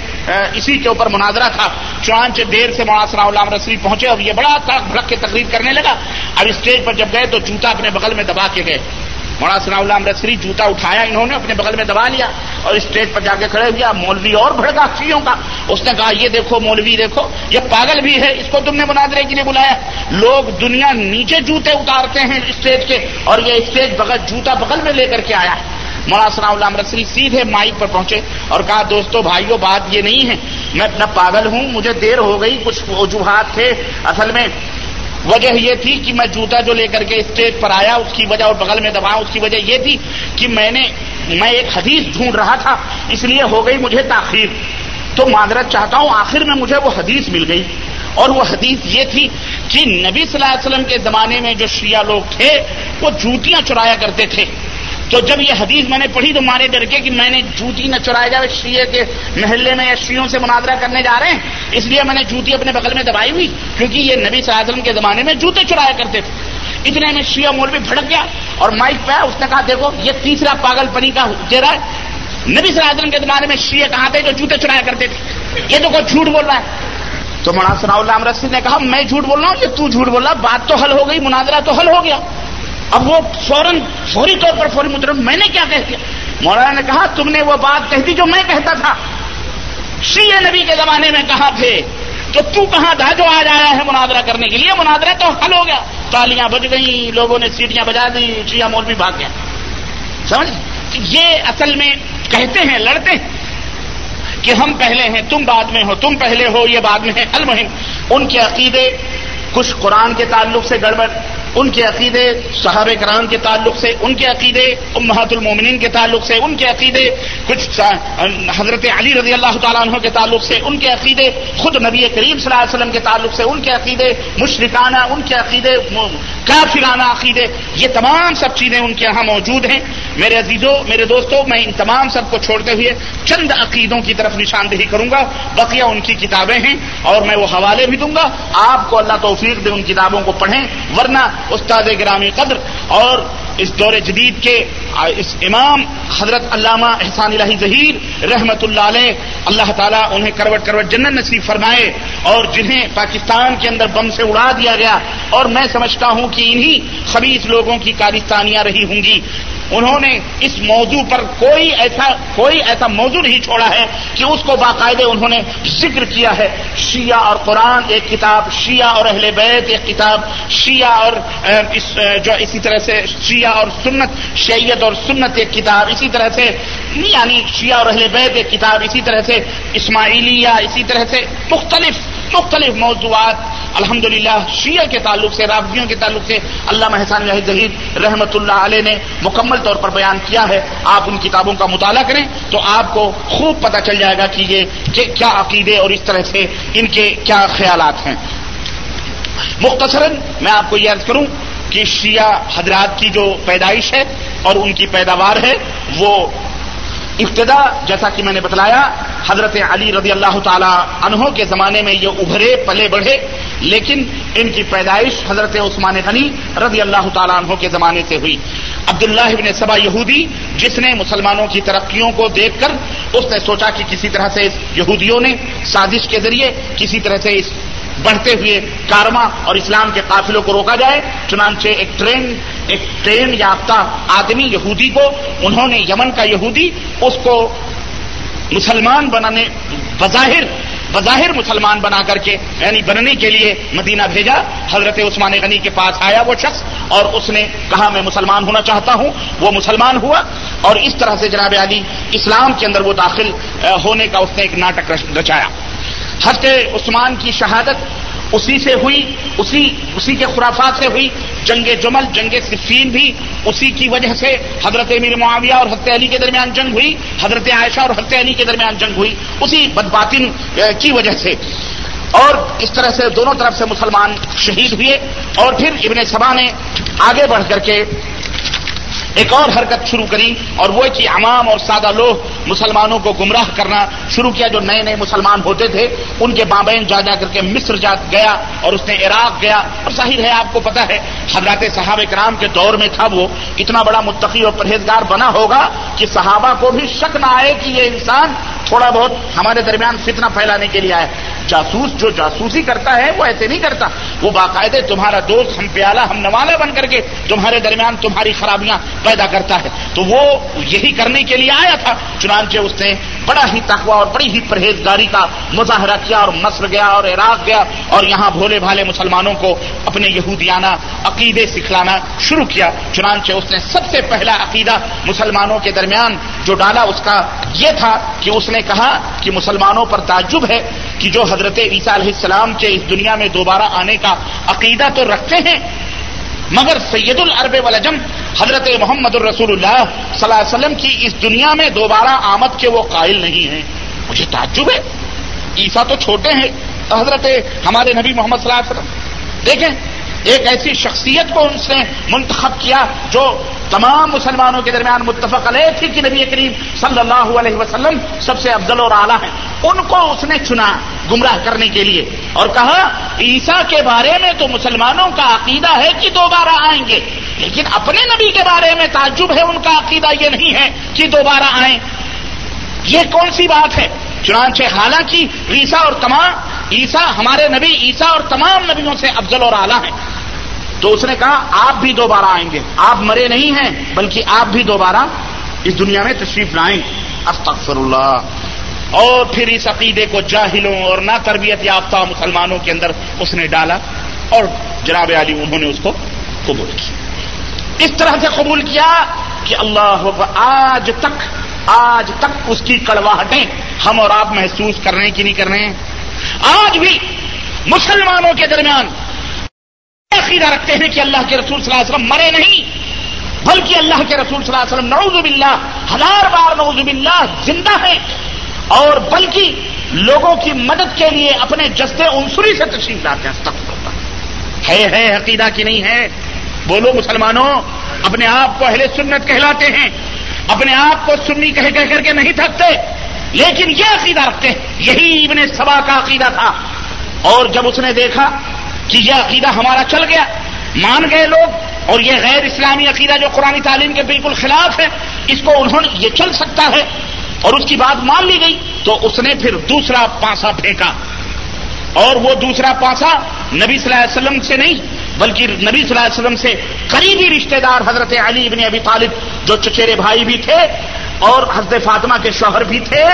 اسی کے اوپر مناظرہ تھا۔ چنانچہ دیر سے مولانا ثناء اللہ امرتسری پہنچے، اور یہ بڑا تڑک بھڑک کے تقریر کرنے لگا۔ اب اسٹیج پر جب گئے تو جوتا اپنے بغل میں دبا کے گئے، مولانا ثناء اللہ امرتسری جوتا اٹھایا انہوں نے، اپنے بغل میں دبا لیا اور اسٹیج پر جا کے کھڑے ہو گیا۔ مولوی اور بھڑکا شیعوں کا، اس نے کہا یہ دیکھو مولوی، دیکھو یہ پاگل بھی ہے، اس کو تم نے مناظرے کے لیے بلایا، لوگ دنیا نیچے جوتے اتارتے ہیں اسٹیج کے، اور یہ اسٹیج جوتا بغل میں لے کر کے آیا ہے۔ مولانا ثناء اللہ امرتسری سیدھے مائک پر پہنچے اور کہا دوستو بھائیو، بات یہ نہیں ہے، میں اپنا پاگل ہوں، مجھے دیر ہو گئی، کچھ وجوہات تھے، اصل میں وجہ یہ تھی کہ میں جوتا جو لے کر کے اسٹیج پر آیا اس کی وجہ، اور بغل میں دباؤں اس کی وجہ یہ تھی کہ میں ایک حدیث ڈھونڈ رہا تھا، اس لیے ہو گئی مجھے تاخیر، تو معذرت چاہتا ہوں۔ آخر میں مجھے وہ حدیث مل گئی، اور وہ حدیث یہ تھی کہ نبی صلی اللہ علیہ وسلم کے زمانے میں جو شیعہ لوگ تھے وہ جوتیاں چرایا کرتے تھے، تو جب یہ حدیث میں نے پڑھی تو مارے ڈر کے کہ میں نے جوتی نہ چرایا جائے، شیعہ کے محلے میں یا شیعوں سے مناظرہ کرنے جا رہے ہیں، اس لیے میں نے جوتی اپنے بغل میں دبائی ہوئی، کیونکہ یہ نبی صلی اللہ علیہ وسلم کے زمانے میں جوتے چرایا کرتے تھے۔ اتنے میں شیعہ مولوی بھڑک گیا اور مائک پہ آیا. اس نے کہا دیکھو یہ تیسرا پاگل پنی کا چہرہ ہے. نبی صلی اللہ علیہ وسلم کے زمانے میں شیعہ کہاں تھے جو جوتے چرایا کرتے تھے؟ یہ تو کوئی جھوٹ بول رہا ہے. تو مولانا ثناء اللہ امرسی نے کہا میں جھوٹ بول رہا ہوں یہ تو جھوٹ بول رہا ہے. بات تو حل ہو گئی, مناظرہ تو حل ہو گیا. اب وہ فوری طور پر فوری مترم میں نے کیا کہہ دیا؟ مولانا نے کہا تم نے وہ بات کہہ دی جو میں کہتا تھا. شیعہ نبی کے زمانے میں کہاں تھے تو تو کہاں تھا جو آج آیا ہے مناظرہ کرنے کے لیے؟ مناظرہ تو حل ہو گیا, تالیاں بج گئیں, لوگوں نے سیٹیاں بجا دیں, شیعہ مولوی بھاگ گیا. سمجھ یہ اصل میں کہتے ہیں, لڑتے ہیں کہ ہم پہلے ہیں تم بعد میں ہو, تم پہلے ہو یہ بعد میں ہے. المہم ان کے عقیدے کچھ قرآن کے تعلق سے گڑبڑ, ان کے عقیدے صحابہ کرام کے تعلق سے, ان کے عقیدے امہات المومنین کے تعلق سے, ان کے عقیدے کچھ حضرت علی رضی اللہ تعالیٰ عنہ کے تعلق سے, ان کے عقیدے خود نبی کریم صلی اللہ علیہ وسلم کے تعلق سے, ان کے عقیدے مشرکانہ, ان کے عقیدے کافرانہ عقیدے, یہ تمام سب چیزیں ان کے یہاں موجود ہیں. میرے عزیزوں, میرے دوستوں, میں ان تمام سب کو چھوڑتے ہوئے چند عقیدوں کی طرف نشاندہی کروں گا. بقیہ ان کی کتابیں ہیں اور میں وہ حوالے بھی دوں گا. آپ کو اللہ توفیق دے ان کتابوں کو پڑھیں, ورنہ استاد گرامی قدر اور اس دور جدید کے اس امام حضرت علامہ احسان الہی ظہیر رحمت اللہ علیہ, اللہ تعالیٰ انہیں کروٹ کروٹ جنت نصیب فرمائے, اور جنہیں پاکستان کے اندر بم سے اڑا دیا گیا. اور میں سمجھتا ہوں کہ انہی خبیث لوگوں کی کارستانیاں رہی ہوں گی. انہوں نے اس موضوع پر کوئی ایسا موضوع نہیں چھوڑا ہے کہ اس کو باقاعدہ انہوں نے ذکر کیا ہے. شیعہ اور قرآن ایک کتاب, شیعہ اور اہل بیت ایک کتاب, شیعہ اور جو اسی طرح سے شیعہ اور سنت, شیعیت اور سنت ایک کتاب, اسی طرح سے یعنی شیعہ اور اہل بیت ایک کتاب, اسی طرح سے اسماعیلیہ, اسی طرح سے مختلف موضوعات الحمدللہ شیعہ کے تعلق سے, رافضیوں کے تعلق سے علامہ احسان الہی ظہیر رحمۃ اللہ علیہ نے مکمل طور پر بیان کیا ہے. آپ ان کتابوں کا مطالعہ کریں تو آپ کو خوب پتہ چل جائے گا کہ یہ کیا عقیدے اور اس طرح سے ان کے کیا خیالات ہیں. مختصراً میں آپ کو یہ عرض کروں کہ شیعہ حضرات کی جو پیدائش ہے اور ان کی پیداوار ہے, وہ ابتدا جیسا کہ میں نے بتلایا حضرت علی رضی اللہ تعالیٰ عنہ کے زمانے میں یہ ابھرے, پلے, بڑھے, لیکن ان کی پیدائش حضرت عثمان غنی رضی اللہ تعالیٰ عنہ کے زمانے سے ہوئی. عبداللہ ابن سبا یہودی جس نے مسلمانوں کی ترقیوں کو دیکھ کر اس نے سوچا کہ کسی طرح سے یہودیوں نے سازش کے ذریعے کسی طرح سے اس بڑھتے ہوئے کارواں اور اسلام کے قافلوں کو روکا جائے. چنانچہ ایک ٹرین یافتہ آدمی یہودی کو انہوں نے, یمن کا یہودی, اس کو مسلمان بنانے, بظاہر مسلمان بنا کر کے یعنی بننے کے لیے مدینہ بھیجا. حضرت عثمان غنی کے پاس آیا وہ شخص اور اس نے کہا میں مسلمان ہونا چاہتا ہوں. وہ مسلمان ہوا اور اس طرح سے جناب علی اسلام کے اندر وہ داخل ہونے کا اس نے ایک ناٹک رچایا. حضرت عثمان کی شہادت اسی سے ہوئی, اسی کے خرافات سے ہوئی. جنگ جمل, جنگ صفین بھی اسی کی وجہ سے. حضرت امیر معاویہ اور حضرت علی کے درمیان جنگ ہوئی, حضرت عائشہ اور حضرت علی کے درمیان جنگ ہوئی اسی بدباطن کی وجہ سے. اور اس طرح سے دونوں طرف سے مسلمان شہید ہوئے. اور پھر ابن سبا نے آگے بڑھ کر کے ایک اور حرکت شروع کری, اور وہ کہ عوام اور سادہ لوگ مسلمانوں کو گمراہ کرنا شروع کیا. جو نئے نئے مسلمان ہوتے تھے ان کے مابین جا کر کے مصر گیا اور اس نے عراق گیا. اور ظاہر ہے آپ کو پتا ہے حضرات صحابہ کرام کے دور میں تھا, وہ اتنا بڑا متقی اور پرہیزگار بنا ہوگا کہ صحابہ کو بھی شک نہ آئے کہ یہ انسان تھوڑا بہت ہمارے درمیان فتنہ پھیلانے کے لیے آئے. جاسوس جو جاسوسی کرتا ہے وہ ایسے نہیں کرتا, وہ باقاعدہ تمہارا دوست, ہم پیالہ, ہم نوالہ بن کر کے تمہارے درمیان تمہاری خرابیاں پیدا کرتا ہے. تو وہ یہی کرنے کے لیے آیا تھا. چنانچہ اس نے بڑا ہی تقویٰ اور بڑی ہی پرہیزگاری کا مظاہرہ کیا اور مصر گیا اور عراق گیا اور یہاں بھولے بھالے مسلمانوں کو اپنے یہودیانہ عقیدے سکھلانا شروع کیا. چنانچہ اس نے سب سے پہلا عقیدہ مسلمانوں کے درمیان جو ڈالا اس کا یہ تھا کہ اس نے کہا کہ مسلمانوں پر تعجب ہے کہ جو حضرت عیسیٰ علیہ السلام کے اس دنیا میں دوبارہ آنے کا عقیدہ تو رکھتے ہیں, مگر سید العرب والعجم حضرت محمد الرسول اللہ صلی اللہ علیہ وسلم کی اس دنیا میں دوبارہ آمد کے وہ قائل نہیں ہیں. مجھے تعجب ہے, عیسیٰ تو چھوٹے ہیں تو حضرت ہمارے نبی محمد صلی اللہ علیہ وسلم, دیکھیں ایک ایسی شخصیت کو ان سے منتخب کیا جو تمام مسلمانوں کے درمیان متفق علیہ تھی کہ نبی کریم صلی اللہ علیہ وسلم سب سے افضل اور اعلیٰ ہیں. ان کو اس نے چنا. گمراہ کرنے کے لیے، اور کہا عیسیٰ کے بارے میں تو مسلمانوں کا عقیدہ ہے کہ دوبارہ آئیں گے، لیکن اپنے نبی کے بارے میں تعجب ہے، ان کا عقیدہ یہ نہیں ہے کہ دوبارہ آئیں، یہ کون سی بات ہے؟ چنانچہ حالانکہ عیسیٰ اور تمام عیسیٰ ہمارے نبی عیسیٰ اور تمام نبیوں سے افضل اور اعلیٰ ہیں، تو اس نے کہا آپ بھی دوبارہ آئیں گے، آپ مرے نہیں ہیں بلکہ آپ بھی دوبارہ اس دنیا میں تشریف لائیں گے، استغفر اللہ۔ اور پھر اس عقیدے کو جاہلوں اور نا تربیت یافتہ مسلمانوں کے اندر اس نے ڈالا، اور جناب علی انہوں نے اس کو قبول کیا، اس طرح سے قبول کیا کہ اللہ آج تک اس کی کڑواہٹیں ہم اور آپ محسوس کر رہے ہیں کہ نہیں کر رہے ہیں؟ آج بھی مسلمانوں کے درمیان عقیدہ رکھتے ہیں کہ اللہ کے رسول صلی اللہ علیہ وسلم مرے نہیں، بلکہ اللہ کے رسول صلی اللہ علیہ وسلم نعوذ باللہ، ہزار بار نعوذ باللہ، زندہ ہیں، اور بلکہ لوگوں کی مدد کے لیے اپنے جذبے عنصری سے تشریف لاتے ہیں۔ ہے عقیدہ کی نہیں ہے؟ بولو مسلمانوں، اپنے آپ کو اہل سنت کہلاتے ہیں، اپنے آپ کو سنی کہہ کر کے نہیں تھکتے، لیکن یہ عقیدہ رکھتے ہیں، یہی ابن سبا کا عقیدہ تھا، اور جب اس نے دیکھا کہ یہ عقیدہ ہمارا چل گیا، مان گئے لوگ، اور یہ غیر اسلامی عقیدہ جو قرآن تعلیم کے بالکل خلاف ہے، اس کو انہوں نے یہ چل سکتا ہے، اور اس کی بات مان لی گئی، تو اس نے پھر دوسرا پانسا پھینکا، اور وہ دوسرا پانسا نبی صلی اللہ علیہ وسلم سے نہیں بلکہ نبی صلی اللہ علیہ وسلم سے قریبی رشتہ دار حضرت علی ابن ابی طالب جو چچیرے بھائی بھی تھے اور حضرت فاطمہ کے شوہر بھی تھے،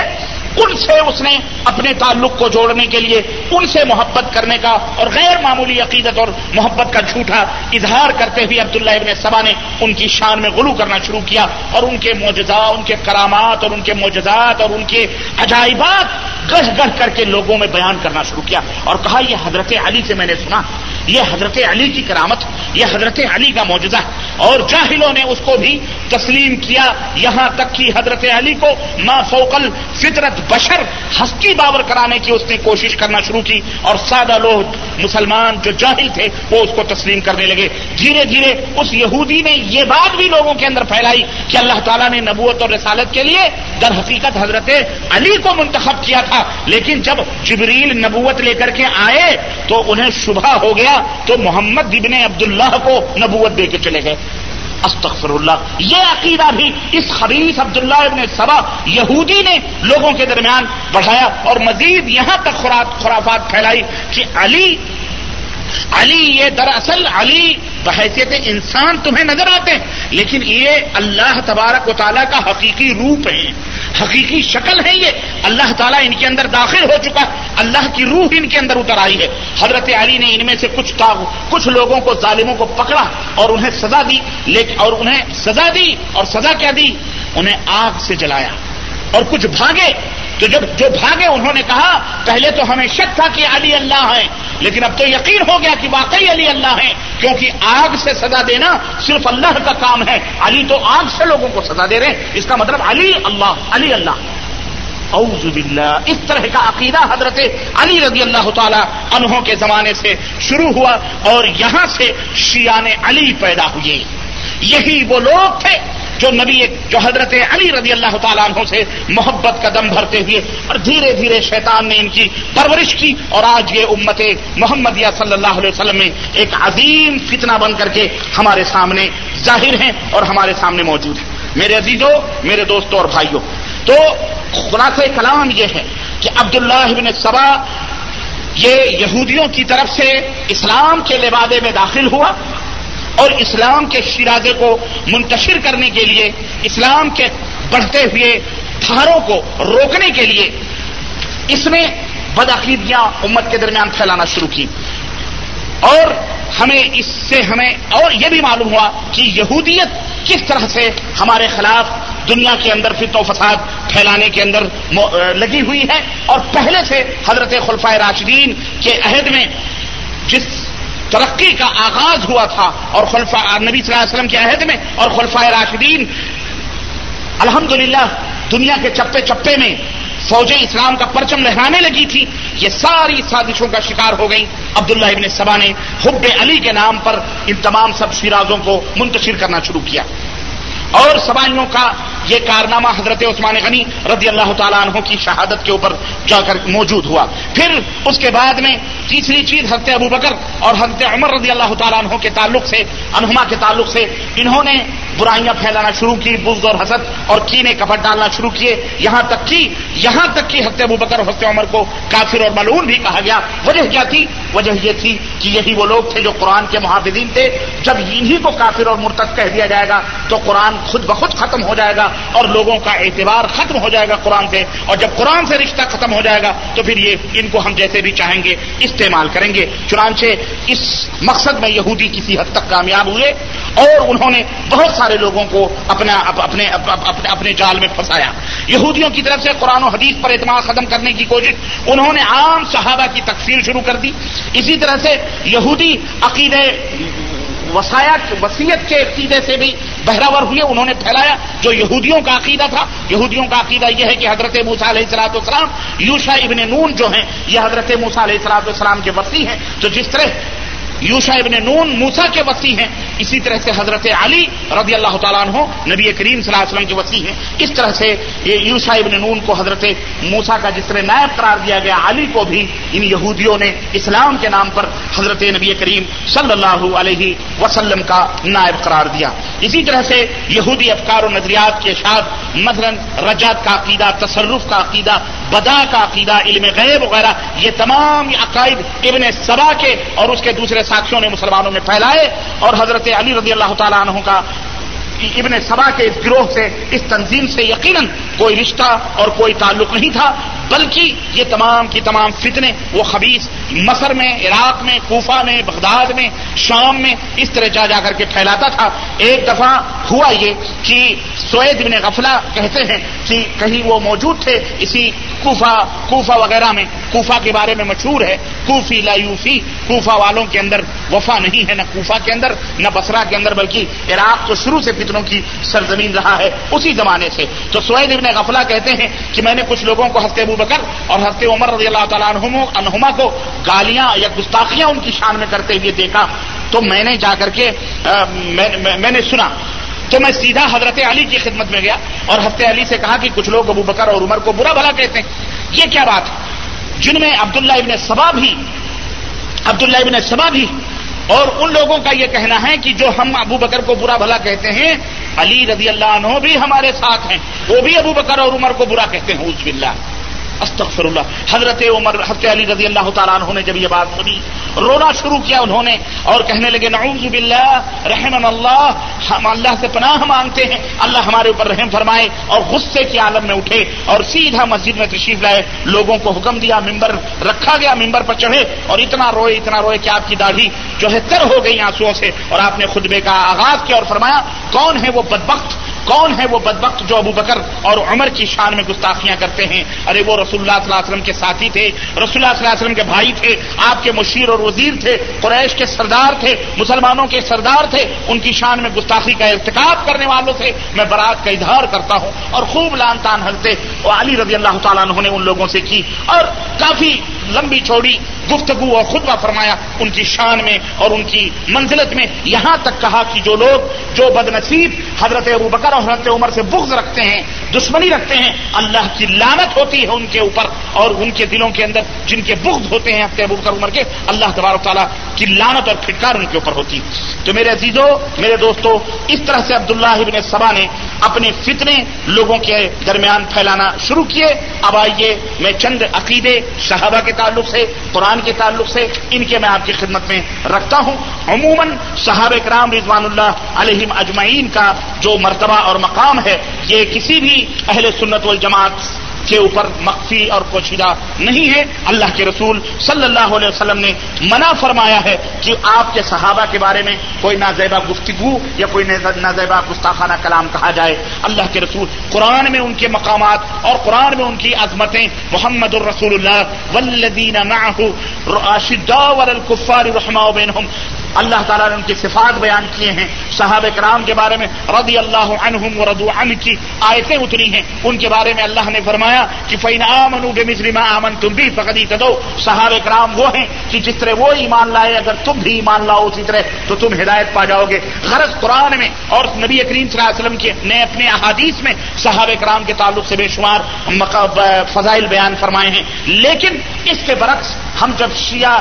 ان سے اس نے اپنے تعلق کو جوڑنے کے لیے ان سے محبت کرنے کا اور غیر معمولی عقیدت اور محبت کا جھوٹا اظہار کرتے ہوئے عبداللہ ابن سبا نے ان کی شان میں غلو کرنا شروع کیا، اور ان کے معجزات، ان کے کرامات اور ان کے معجزات اور ان کے عجائبات گڑھ گڑھ کر کے لوگوں میں بیان کرنا شروع کیا، اور کہا یہ حضرت علی سے میں نے سنا، یہ حضرت علی کی کرامت، یہ حضرت علی کا معجزہ، اور جاہلوں نے اس کو بھی تسلیم کیا، یہاں تک کہ حضرت علی کو ما فوق الفطرت بشر ہستی باور کرانے کی اس نے کوشش کرنا شروع کی، اور سادہ لوگ مسلمان جو جاہل تھے وہ اس کو تسلیم کرنے لگے۔ دھیرے دھیرے اس یہودی نے یہ بات بھی لوگوں کے اندر پھیلائی کہ اللہ تعالیٰ نے نبوت اور رسالت کے لیے در حقیقت حضرت علی کو منتخب کیا تھا، لیکن جب جبریل نبوت لے کر کے آئے تو انہیں شبہ ہو گیا، تو محمد ابن عبداللہ کو نبوت دے کے چلے گئے، استغفر اللہ۔ یہ عقیدہ بھی اس خبیث عبداللہ ابن سبا یہودی نے لوگوں کے درمیان بڑھایا، اور مزید یہاں تک خرافات پھیلائی کہ علی یہ دراصل علی بحیثیت انسان تمہیں نظر آتے ہیں، لیکن یہ اللہ تبارک و تعالیٰ کا حقیقی روپ ہیں، حقیقی شکل ہے، یہ اللہ تعالیٰ ان کے اندر داخل ہو چکا، اللہ کی روح ان کے اندر اتر آئی ہے۔ حضرت علی نے ان میں سے کچھ لوگوں کو، ظالموں کو پکڑا اور انہیں سزا دی، اور سزا کیا دی؟ انہیں آگ سے جلایا، اور کچھ بھاگے، تو جب جو بھاگے انہوں نے کہا پہلے تو ہمیں شک تھا کہ علی اللہ ہے، لیکن اب تو یقین ہو گیا کہ واقعی علی اللہ ہے، کیونکہ آگ سے سزا دینا صرف اللہ کا کام ہے، علی تو آگ سے لوگوں کو سزا دے رہے ہیں، اس کا مطلب علی اللہ اعوذ باللہ۔ اس طرح کا عقیدہ حضرت علی رضی اللہ تعالیٰ عنہ کے زمانے سے شروع ہوا، اور یہاں سے شیعان علی پیدا ہوئے، یہی وہ لوگ تھے جو حضرت علی رضی اللہ تعالیٰ عنہ سے محبت کا دم بھرتے ہوئے، اور دھیرے دھیرے شیطان نے ان کی پرورش کی، اور آج یہ امت محمدیہ صلی اللہ علیہ وسلم میں ایک عظیم فتنہ بن کر کے ہمارے سامنے ظاہر ہیں اور ہمارے سامنے موجود ہیں۔ میرے عزیزوں، میرے دوستوں اور بھائیوں، تو خلاصہ کلام یہ ہے کہ عبداللہ ابن سبا یہ یہودیوں کی طرف سے اسلام کے لبادے میں داخل ہوا، اور اسلام کے شیرازے کو منتشر کرنے کے لیے، اسلام کے بڑھتے ہوئے دھاروں کو روکنے کے لیے اس نے بدعقیدیاں امت کے درمیان پھیلانا شروع کی، اور اس سے ہمیں اور یہ بھی معلوم ہوا کہ یہودیت کس طرح سے ہمارے خلاف دنیا کے اندر فتنہ و فساد پھیلانے کے اندر لگی ہوئی ہے، اور پہلے سے حضرت خلفائے راشدین کے عہد میں جس ترقی کا آغاز ہوا تھا، اور نبی صلی اللہ علیہ وسلم کے عہد میں اور خلفائے راشدین الحمدللہ دنیا کے چپے چپے میں فوجیں اسلام کا پرچم لہرانے لگی تھی، یہ ساری سازشوں کا شکار ہو گئی۔ عبداللہ ابن سبا نے حب علی کے نام پر ان تمام سب شیرازوں کو منتشر کرنا شروع کیا، اور سبائیوں کا یہ کارنامہ حضرت عثمان غنی رضی اللہ تعالیٰ عنہ کی شہادت کے اوپر جا کر موجود ہوا. پھر اس کے بعد میں تیسری چیز حضرت ابوبکر اور حضرت عمر رضی اللہ تعالیٰ عنہ کے تعلق سے انہوں نے برائیاں پھیلانا شروع کی, بغض اور حسد اور کینے کپٹ ڈالنا شروع کیے, یہاں تک کہ حضرت ابوبکر اور حضرت عمر کو کافر اور ملعون بھی کہا گیا. وجہ کیا تھی؟ وجہ یہ تھی کہ یہی وہ لوگ تھے جو قرآن کے محافظین تھے. جب انہی کو کافر اور مرتد کہہ دیا جائے گا تو قرآن خود بخود ختم ہو جائے گا اور لوگوں کا اعتبار ختم ہو جائے گا قرآن سے, اور جب قرآن سے رشتہ ختم ہو جائے گا تو پھر یہ ان کو ہم جیسے بھی چاہیں گے استعمال کریں گے. چنانچہ اس مقصد میں یہودی کسی حد تک کامیاب ہوئے اور انہوں نے بہت سارے لوگوں کو اپنے جال میں پھنسایا. یہودیوں کی طرف سے قرآن و حدیث پر اعتماد ختم کرنے کی کوشش, انہوں نے عام صحابہ کی تکفیر شروع کر دی. اسی طرح سے یہودی عقیدے وسیعت کے عقیدے سے بھی بہراور ہوئے, انہوں نے پھیلایا جو یہودیوں کا عقیدہ تھا. یہودیوں کا عقیدہ یہ ہے کہ حضرت موسیٰ علیہ الصلوۃ والسلام یوشع ابن نون جو ہیں یہ حضرت موسیٰ علیہ الصلوۃ والسلام کے وصی ہیں, تو جس طرح یوشع ابن نون موسیٰ کے وصی ہیں اسی طرح سے حضرت علی رضی اللہ تعالیٰ عنہ نبی کریم صلی اللہ علیہ وسلم کے وصی ہیں. اس طرح سے یہ یوشع ابن نون کو حضرت موسیٰ کا جس طرح نائب قرار دیا گیا, علی کو بھی ان یہودیوں نے اسلام کے نام پر حضرت نبی کریم صلی اللہ علیہ وسلم کا نائب قرار دیا. اسی طرح سے یہودی افکار و نظریات کے اشاعت, مثلاً رجعت کا عقیدہ, تصرف کا عقیدہ, بدعا کا عقیدہ, علم غیب وغیرہ, یہ تمام عقائد ابن سبا کے اور اس کے دوسرے ساتھیوں نے مسلمانوں میں پھیلائے, اور حضرت علی رضی اللہ تعالیٰ عنہ کا ابن سبا کے اس گروہ سے, اس تنظیم سے یقیناً کوئی رشتہ اور کوئی تعلق نہیں تھا, بلکہ یہ تمام کی تمام فتنے وہ خبیث مصر میں, عراق میں, کوفہ میں, بغداد میں, شام میں اس طرح جا کر کے پھیلاتا تھا. ایک دفعہ ہوا یہ کہ سوید بن غفلہ کہتے ہیں کہ کہیں وہ موجود تھے اسی کوفہ وغیرہ میں. کوفہ کے بارے میں مشہور ہے کوفی لا یوفی, کوفہ والوں کے اندر وفا نہیں ہے, نہ کوفہ کے اندر نہ بصرہ کے اندر, بلکہ عراق تو شروع سے فتنوں کی سرزمین رہا ہے اسی زمانے سے. تو سوید بن غفلہ کہتے ہیں کہ میں نے کچھ لوگوں کو ہنستے اور حضرت عمر رضی اللہ تعالیٰ عنہما کو گالیاں یا گستاخیاں ان کی شان میں کرتے ہوئے دیکھا, تو میں نے جا کر کے میں نے سنا تو میں سیدھا حضرت علی کی خدمت میں گیا اور حضرت علی سے کہا کہ کچھ لوگ ابو بکر اور عمر کو برا بھلا کہتے ہیں, یہ کیا بات ہے, جن میں عبداللہ ابن سبا بھی, اور ان لوگوں کا یہ کہنا ہے کہ جو ہم ابو بکر کو برا بھلا کہتے ہیں علی رضی اللہ عنہ بھی ہمارے ساتھ ہیں, وہ بھی ابو بکر اور عمر کو برا کہتے ہیں. اعوذ باللہ, استغفر اللہ. حضرت علی رضی اللہ تعالیٰ عنہ نے جب یہ بات سنی رونا شروع کیا انہوں نے, اور کہنے لگے نعوذ باللہ, رحمنا اللہ, ہم اللہ سے پناہ مانگتے ہیں, اللہ ہمارے اوپر رحم فرمائے. اور غصے کی عالم میں اٹھے اور سیدھا مسجد میں تشریف لائے, لوگوں کو حکم دیا, ممبر رکھا گیا, ممبر پر چڑھے اور اتنا روئے کہ آپ کی داڑھی جو ہے تر ہو گئی آنسوؤں سے, اور آپ نے خطبے کا آغاز کیا اور فرمایا کون ہے وہ بدبخت جو ابو بکر اور عمر کی شان میں گستاخیاں کرتے ہیں. ارے وہ رسول اللہ صلی اللہ علیہ وسلم کے ساتھی تھے, رسول اللہ صلی اللہ علیہ وسلم کے بھائی تھے, آپ کے مشیر اور وزیر تھے, قریش کے سردار تھے, مسلمانوں کے سردار تھے, ان کی شان میں گستاخی کا ارتکاب کرنے والوں سے میں برات کا اظہار کرتا ہوں. اور خوب لان تان ہنستے علی رضی اللہ تعالیٰ عنہ نے ان لوگوں سے کی, اور کافی لمبی چوڑی گفتگو اور خطبہ فرمایا ان کی شان میں اور ان کی منزلت میں. یہاں تک کہا کہ جو لوگ جو بدنصیب حضرت ابوبکر اور حضرت عمر سے بغض رکھتے ہیں, دشمنی رکھتے ہیں, اللہ کی لعنت ہوتی ہے ان کے اوپر, اور ان کے دلوں کے اندر جن کے بغض ہوتے ہیں حضرت ابوبکر عمر کے, اللہ تبارک تعالیٰ کی لعنت اور پھٹکار ان کے اوپر ہوتی. تو میرے عزیزو, میرے دوستو, اس طرح سے عبداللہ ابن سبا نے اپنے فتنے لوگوں کے درمیان پھیلانا شروع کیے. اب آئیے میں چند عقیدے صحابہ کے تعلق سے, قرآن کے تعلق سے, ان کے میں آپ کی خدمت میں رکھتا ہوں. عموماً صحابہ کرام رضوان اللہ علیہم اجمعین کا جو مرتبہ اور مقام ہے یہ کسی بھی اہل سنت والجماعت کے اوپر مخفی اور پوشیدہ نہیں ہے. اللہ کے رسول صلی اللہ علیہ وسلم نے منع فرمایا ہے کہ آپ کے صحابہ کے بارے میں کوئی نازیبہ گفتگو یا کوئی نازیبہ گستاخانہ کلام کہا جائے. اللہ کے رسول قرآن میں ان کے مقامات اور قرآن میں ان کی عظمتیں, محمد الرسول اللہ والذین معہ اشداء علی الکفار رحماء بینہم, اللہ تعالیٰ نے ان کی صفات بیان کیے ہیں, صحابہ کرام کے بارے میں رضی اللہ عنہم ورضوان کی آیتیں اتری ہیں, ان کے بارے میں اللہ نے فرمایا کہ فَإِنْ آمَنُوا بِمِثْلِ مَا آمَنْتُمْ بِهِ فَقَدِ اهْتَدَوْا. صحابہ کرام وہ ہیں کہ جس طرح وہ ایمان لائے اگر تم بھی ایمان لاؤ اسی طرح تو تم ہدایت پا جاؤ گے. غرض قرآن میں اور نبی کریم صلی اللہ علیہ وسلم کے نے اپنے احادیث میں صحابہ کرام کے تعلق سے بے شمار فضائل بیان فرمائے ہیں, لیکن اس کے برعکس ہم جب شیعہ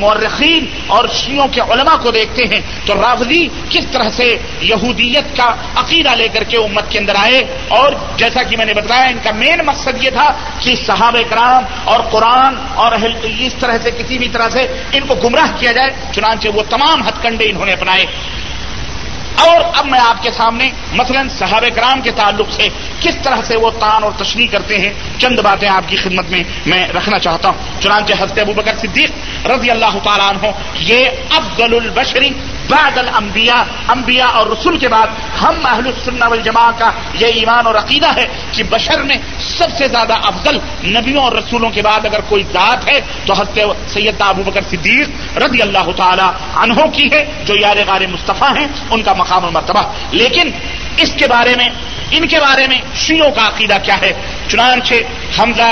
مورخین اور شیعوں کے علماء کو دیکھتے ہیں تو رافضی کس طرح سے یہودیت کا عقیدہ لے کر کے امت کے اندر آئے, اور جیسا کہ میں نے بتایا ان کا مین مقصد یہ تھا کہ صحابہ کرام اور قرآن اور اس طرح سے کسی بھی طرح سے ان کو گمراہ کیا جائے, چنانچہ وہ تمام ہتھ کنڈے انہوں نے اپنائے. اور اب میں آپ کے سامنے مثلا صحابہ کرام کے تعلق سے کس طرح سے وہ تان اور تشنیع کرتے ہیں چند باتیں آپ کی خدمت میں رکھنا چاہتا ہوں. چنانچہ حضرت ابوبکر صدیق رضی اللہ تعالیٰ عنہ یہ افضل البشری بعد الانبیاء, انبیاء اور رسول کے بعد ہم اہل السنہ والجماعہ کا یہ ایمان اور عقیدہ ہے کہ بشر میں سب سے زیادہ افضل نبیوں اور رسولوں کے بعد اگر کوئی ذات ہے تو حضرت سیدنا ابوبکر صدیق رضی اللہ تعالیٰ عنہ کی ہے, جو یار غار مصطفیٰ ہیں, ان کا مقام و مرتبہ. لیکن اس کے بارے میں ان کے بارے میں شیعوں کا عقیدہ کیا ہے, چنانچہ حمزہ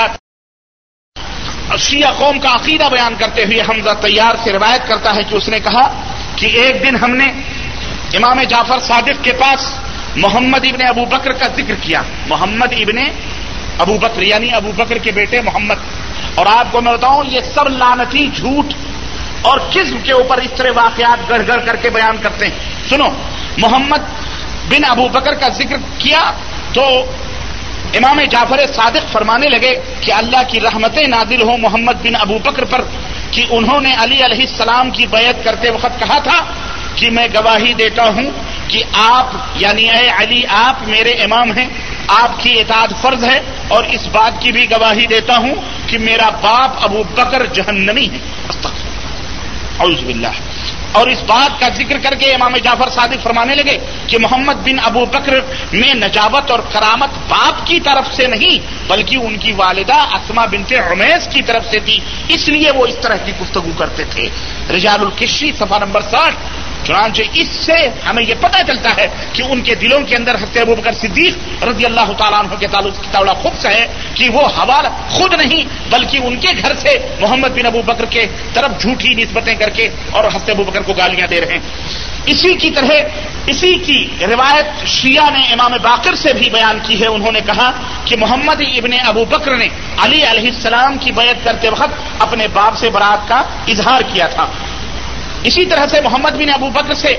شیعہ قوم کا عقیدہ بیان کرتے ہوئے حمزہ طیار سے روایت کرتا ہے کہ اس نے کہا کہ ایک دن ہم نے امام جعفر صادق کے پاس محمد ابن ابو بکر کا ذکر کیا, محمد ابن ابو بکر یعنی ابو بکر کے بیٹے محمد. اور آپ کو میں بتاؤں یہ سب لعنتی جھوٹ اور قسم کے اوپر اس طرح واقعات گڑھ گڑھ کر کے بیان کرتے ہیں. سنو, محمد بن ابو بکر کا ذکر کیا تو امام جعفر صادق فرمانے لگے کہ اللہ کی رحمتیں نازل ہوں محمد بن ابو بکر پر کہ انہوں نے علی علیہ السلام کی بیعت کرتے وقت کہا تھا کہ میں گواہی دیتا ہوں کہ آپ یعنی اے علی آپ میرے امام ہیں, آپ کی اطاعت فرض ہے, اور اس بات کی بھی گواہی دیتا ہوں کہ میرا باپ ابو بکر جہنمی ہے, اعوذ باللہ. اور اس بات کا ذکر کر کے امام جعفر صادق فرمانے لگے کہ محمد بن ابو بکر میں نجابت اور کرامت باپ کی طرف سے نہیں بلکہ ان کی والدہ اسما بنت عمیس کی طرف سے تھی, اس لیے وہ اس طرح کی گفتگو کرتے تھے. رجال القشی صفحہ نمبر 60. چنانچہ اس سے ہمیں یہ پتہ چلتا ہے کہ ان کے دلوں کے اندر حضرت ابوبکر صدیق رضی اللہ تعالیٰ عنہ کے تعلق کی توڑا خبص ہے کہ وہ حوالہ خود نہیں بلکہ ان کے گھر سے محمد بن ابو بکر کے طرف جھوٹی نسبتیں کر کے اور حضرت ابوبکر کو گالیاں دے رہے ہیں. اسی کی روایت شیعہ نے امام باقر سے بھی بیان کی ہے, انہوں نے کہا کہ محمد ابن ابو بکر نے علی علیہ السلام کی بیعت کرتے وقت اپنے باپ سے برات کا اظہار کیا تھا. اسی طرح سے محمد بن ابو بکر سے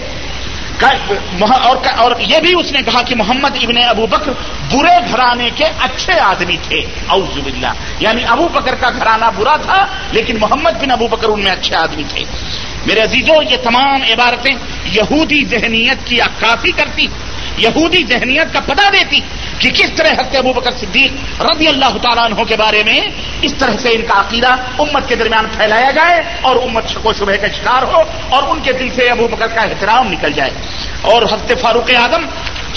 اور یہ بھی اس نے کہا کہ محمد ابن ابو بکر برے گھرانے کے اچھے آدمی تھے, اعوذ باللہ. یعنی ابو بکر کا گھرانہ برا تھا لیکن محمد بن ابو بکر ان میں اچھے آدمی تھے. میرے عزیزوں, یہ تمام عبارتیں یہودی ذہنیت کی عکاسی کرتی, یہودی ذہنیت کا پتہ دیتی کہ کس طرح حضرت ابوبکر صدیق رضی اللہ تعالیٰ عنہ کے بارے میں اس طرح سے ان کا عقیدہ امت کے درمیان پھیلایا جائے اور امت شک و شبہ کا شکار ہو اور ان کے دل سے ابوبکر کا احترام نکل جائے. اور حضرت فاروق اعظم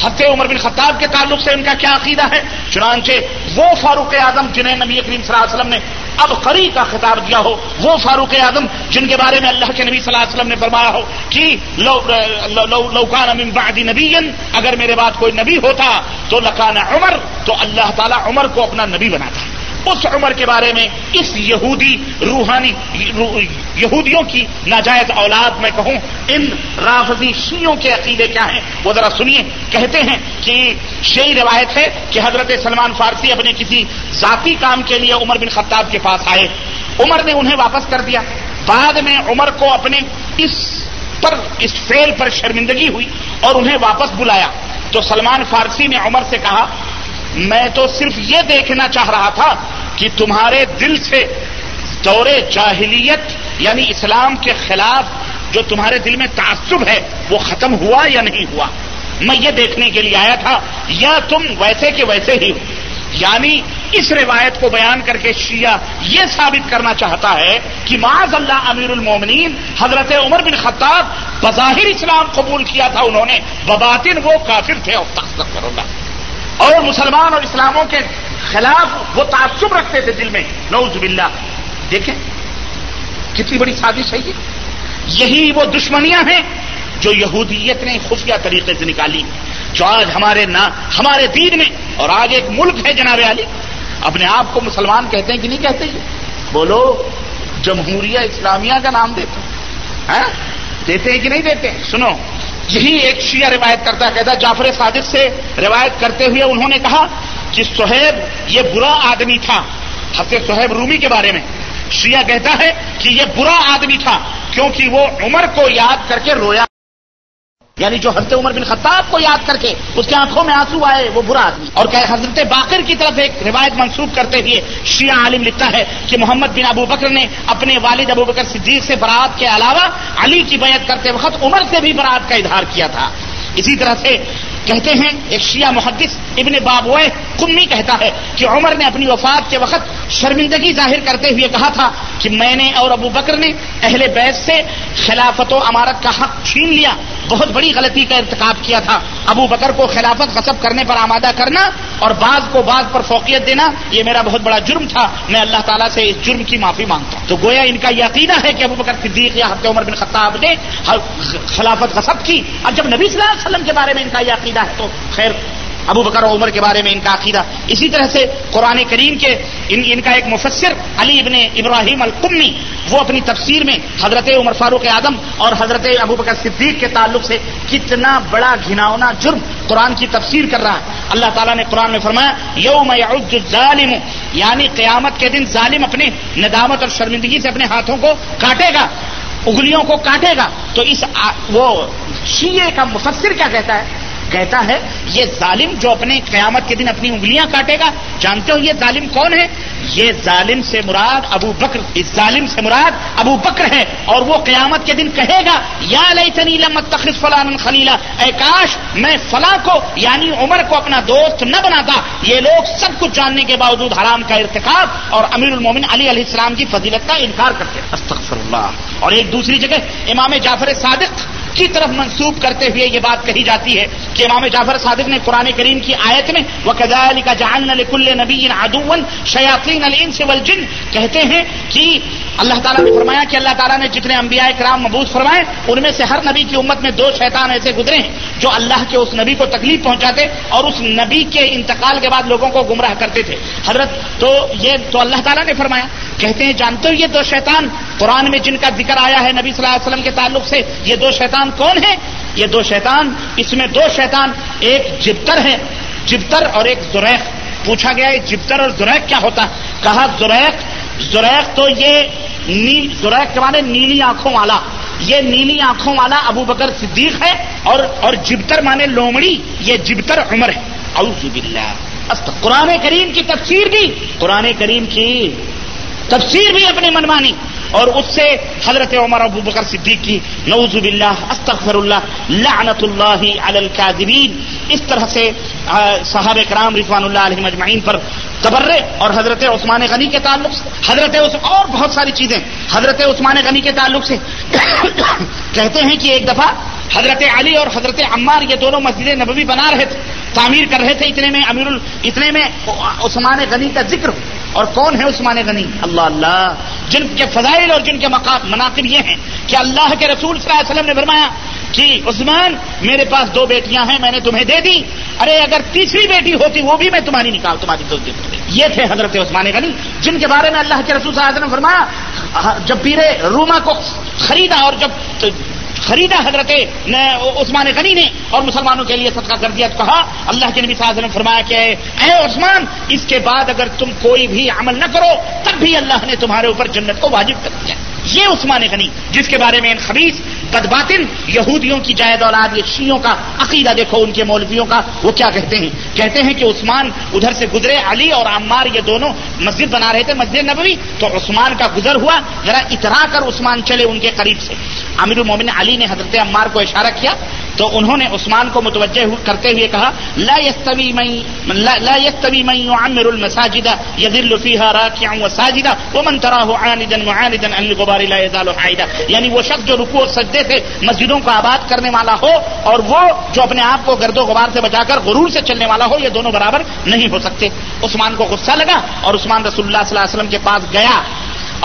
حضرت عمر بن خطاب کے تعلق سے ان کا کیا عقیدہ ہے, چنانچہ وہ فاروق اعظم جنہیں نبی کریم صلی اللہ علیہ وسلم نے عبقری کا خطاب دیا ہو, وہ فاروق اعظم جن کے بارے میں اللہ کے نبی صلی اللہ علیہ وسلم نے فرمایا ہو کہ لو کان من بعد نبی, اگر میرے بعد کوئی نبی ہوتا تو لکان عمر, تو اللہ تعالیٰ عمر کو اپنا نبی بناتا. اس عمر کے بارے میں اس یہودی روحانی یہودیوں کی ناجائز اولاد میں کہوں ان رافضی شیعوں کے عقیدے کیا ہیں وہ ذرا سنیے. کہتے ہیں کہ شیعی روایت ہے کہ حضرت سلمان فارسی اپنے کسی ذاتی کام کے لیے عمر بن خطاب کے پاس آئے, عمر نے انہیں واپس کر دیا. بعد میں عمر کو اپنے اس فعل پر شرمندگی ہوئی اور انہیں واپس بلایا تو سلمان فارسی نے عمر سے کہا میں تو صرف یہ دیکھنا چاہ رہا تھا کہ تمہارے دل سے دور جاہلیت یعنی اسلام کے خلاف جو تمہارے دل میں تعصب ہے وہ ختم ہوا یا نہیں ہوا, میں یہ دیکھنے کے لیے آیا تھا, یا تم ویسے کے ویسے ہی ہو. یعنی اس روایت کو بیان کر کے شیعہ یہ ثابت کرنا چاہتا ہے کہ معاذ اللہ امیر المومنین حضرت عمر بن خطاب بظاہر اسلام قبول کیا تھا انہوں نے, بباطن وہ کافر تھے استغفر اللہ, اور مسلمان اور اسلاموں کے خلاف وہ تعصب رکھتے تھے دل میں, نعوذ باللہ. دیکھیں کتنی بڑی سازش ہے یہی وہ دشمنیاں ہیں جو یہودیت نے خفیہ طریقے سے نکالی، جو آج ہمارے دین میں، اور آج ایک ملک ہے جناب علی اپنے آپ کو مسلمان کہتے ہیں کہ نہیں کہتے یہ؟ بولو، جمہوریہ اسلامیہ کا نام دیتے ہیں، دیتے ہیں کہ نہیں دیتے؟ سنو، یہی ایک شیعہ روایت کرتا کہتا جعفر صادق سے روایت کرتے ہوئے انہوں نے کہا کہ صہیب یہ برا آدمی تھا، حضرت صہیب رومی کے بارے میں شیعہ کہتا ہے کہ یہ برا آدمی تھا کیونکہ وہ عمر کو یاد کر کے رویا، یعنی جو حضرت عمر بن خطاب کو یاد کر کے اس کی آنکھوں میں آنسو آئے، وہ برا آدمی۔ اور کہ حضرت باقر کی طرف ایک روایت منسوب کرتے ہوئے شیعہ عالم لکھتا ہے کہ محمد بن ابو بکر نے اپنے والد ابو بکر صدیق سے برات کے علاوہ علی کی بیعت کرتے وقت عمر سے بھی برات کا اظہار کیا تھا۔ اسی طرح سے کہتے ہیں ایک شیعہ محدث ابن بابوئے قمی کہتا ہے کہ عمر نے اپنی وفات کے وقت شرمندگی ظاہر کرتے ہوئے کہا تھا کہ میں نے اور ابو بکر نے اہل بیت سے خلافت و امارت کا حق چھین لیا، بہت بڑی غلطی کا ارتکاب کیا تھا۔ ابو بکر کو خلافت غصب کرنے پر آمادہ کرنا اور بعض کو بعض پر فوقیت دینا یہ میرا بہت بڑا جرم تھا، میں اللہ تعالیٰ سے اس جرم کی معافی مانگتا ہوں۔ تو گویا ان کا عقیدہ ہے کہ ابو بکر صدیق یا حضرت عمر بن خطاب نے خلافت غصب کی۔ اب جب نبی صلی اللہ علیہ وسلم کے بارے میں ان کا عقیدہ ہے تو خیر ابو بکر اور عمر کے بارے میں ان کا عقیدہ۔ اسی طرح سے قرآن کریم کے ان کا ایک مفسر علی ابن ابراہیم القمی وہ اپنی تفسیر میں حضرت عمر فاروق اعظم اور حضرت ابو بکر صدیق کے تعلق سے کتنا بڑا گھناؤنا جرم قرآن کی تفسیر کر رہا ہے۔ اللہ تعالیٰ نے قرآن میں فرمایا یوم یعج الظالم، یعنی قیامت کے دن ظالم اپنے ندامت اور شرمندگی سے اپنے ہاتھوں کو کاٹے گا، انگلیوں کو کاٹے گا۔ تو وہ شیعہ کا مفسر کیا کہتا ہے؟ کہتا ہے یہ ظالم جو اپنے قیامت کے دن اپنی انگلیاں کاٹے گا، جانتے ہو یہ ظالم کون ہے؟ یہ ظالم سے مراد ابو بکر، اس ظالم سے مراد ابو بکر ہے، اور وہ قیامت کے دن کہے گا یا لیتنی لم اتخذ فلانا خلیلا، اے کاش میں فلاں کو یعنی عمر کو اپنا دوست نہ بناتا۔ یہ لوگ سب کچھ جاننے کے باوجود حرام کا ارتکاب اور امیر المومن علی علیہ السلام کی فضیلت کا انکار کرتے ہیں، استغفر اللہ۔ اور ایک دوسری جگہ امام جعفر صادق کی طرف منسوب کرتے ہوئے یہ بات کہی جاتی ہے کہ امام جعفر صادق نے قرآن کریم کی آیت میں وَكَذَلِكَ جَعَلْنَا لِكُلِّ نَبِيٍّ عَدُوًّا شَيَاطِينَ الْإِنسِ وَالْجِنِّ، کہتے ہیں کہ اللہ تعالیٰ نے فرمایا کہ اللہ تعالیٰ نے جتنے انبیاء کرام مبعوث فرمائے ان میں سے ہر نبی کی امت میں دو شیطان ایسے گزرے ہیں جو اللہ کے اس نبی کو تکلیف پہنچاتے اور اس نبی کے انتقال کے بعد لوگوں کو گمراہ کرتے تھے۔ حضرت تو یہ تو اللہ تعالیٰ نے فرمایا، کہتے ہیں جانتے ہو یہ دو شیطان قرآن میں جن کا ذکر آیا ہے نبی صلی اللہ علیہ وسلم کے تعلق سے، یہ دو شیطان کون ہیں؟ یہ دو شیطان، اس میں دو شیطان ایک جبتر ہے، جبتر اور ایک زریخ۔ پوچھا گیا یہ جبتر اور زریخ کیا ہوتا؟ کہا زریخ، زریخ تو یہ زریخ کے معنی نیلی آنکھوں والا، یہ نیلی آنکھوں والا ابو بکر صدیق ہے، اور جبتر معنی لومڑی، یہ جبتر عمر ہے۔ اعوذ باللہ، قرآن کریم کی تفسیر بھی، قرآن کریم کی تفسیر بھی اپنی منمانی، اور اس سے حضرت عمر ابو بکر صدیق کی نعوذ باللہ استغفر اللہ لعنت اللہ علی الکاذبین، اس طرح سے صحابہ کرام رضوان اللہ علیہم اجمعین پر تبرے، اور حضرت عثمان غنی کے تعلق سے اور بہت ساری چیزیں حضرت عثمان غنی کے تعلق سے کہتے ہیں کہ ایک دفعہ حضرت علی اور حضرت عمار یہ دونوں مسجد نبوی بنا رہے تھے، تعمیر کر رہے تھے، اتنے میں عثمان غنی کا ذکر ہو، اور کون ہے عثمان غنی؟ اللہ اللہ، جن کے فضائل اور جن کے مناقب یہ ہیں کہ اللہ کے رسول صلی اللہ علیہ وسلم نے فرمایا کہ عثمان میرے پاس دو بیٹیاں ہیں میں نے تمہیں دے دی، ارے اگر تیسری بیٹی ہوتی وہ بھی میں تمہاری دوستی کرتی۔ یہ تھے حضرت عثمان غنی جن کے بارے میں اللہ کے رسول صلی اللہ علیہ وسلم نے فرمایا جب پیر روما کو خریدا، اور جب خریدا حضرت عثمان غنی نے اور مسلمانوں کے لیے صدقہ زردیت کہا، اللہ کے نبی صلی اللہ علیہ وسلم نے فرمایا کہ اے عثمان اس کے بعد اگر تم کوئی بھی عمل نہ کرو تب بھی اللہ نے تمہارے اوپر جنت کو واجب کر دیا۔ یہ عثمان غنی جس کے بارے میں ان خبیث بدباطن یہودیوں کی جائے اولاد، یہ شیعوں کا عقیدہ دیکھو، ان کے مولویوں کا، وہ کیا کہتے ہیں؟ کہتے ہیں کہ عثمان ادھر سے گزرے، علی اور عمار یہ دونوں مسجد بنا رہے تھے مسجد نبوی، تو عثمان کا گزر ہوا، ذرا اترا کر عثمان چلے ان کے قریب سے۔ امیر المومن علی نے حضرت عمار کو اشارہ کیا تو انہوں نے عثمان کو متوجہ کرتے ہوئے کہا لا یستوی من یعمر المساجد یذل فیہا راکعا وساجدا ومن تراہ عاندا معاندا عن الغبار لا یزال حائدا، یعنی وہ شخص جو رکوع اور سجدے سے مسجدوں کو آباد کرنے والا ہو اور وہ جو اپنے آپ کو گرد و غبار سے بچا کر غرور سے چلنے والا ہو، یہ دونوں برابر نہیں ہو سکتے۔ عثمان کو غصہ لگا اور عثمان رسول اللہ صلی اللہ علیہ وسلم کے پاس گیا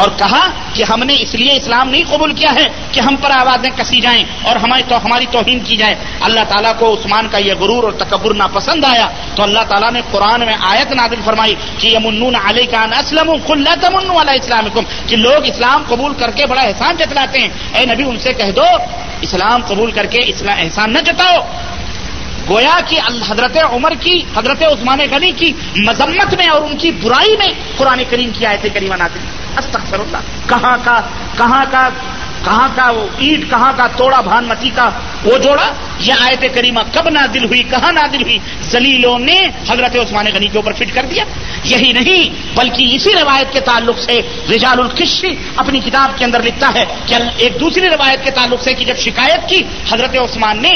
اور کہا کہ ہم نے اس لیے اسلام نہیں قبول کیا ہے کہ ہم پر آوازیں کسی جائیں اور ہماری توہین کی جائے. اللہ تعالیٰ کو عثمان کا یہ غرور اور تکبر ناپسند آیا تو اللہ تعالیٰ نے قرآن میں آیت نازل فرمائی کہ یمنون علیک ان اسلموا قل لا تمنوا علی اسلامکم, کہ لوگ اسلام قبول کر کے بڑا احسان جتلاتے ہیں, اے نبی ان سے کہہ دو اسلام قبول کر کے احسان نہ جتاؤ. گویا کہ حضرت عمر کی, حضرت عثمان غنی کی مذمت میں اور ان کی برائی میں قرآن کریم کی آیت کریمہ نازل ہوئی. استغفر اللہ, کہاں کا اینٹ, کہاں کا توڑا بھان مٹی کا وہ جوڑا. یہ آیت کریمہ کب نازل ہوئی, کہاں نازل ہوئی؟ ذلیلوں نے حضرت عثمان غنی کے اوپر فٹ کر دیا. یہی نہیں بلکہ اسی روایت کے تعلق سے رجال القشی اپنی کتاب کے اندر لکھتا ہے کہ ایک دوسری روایت کے تعلق سے کہ جب شکایت کی حضرت عثمان نے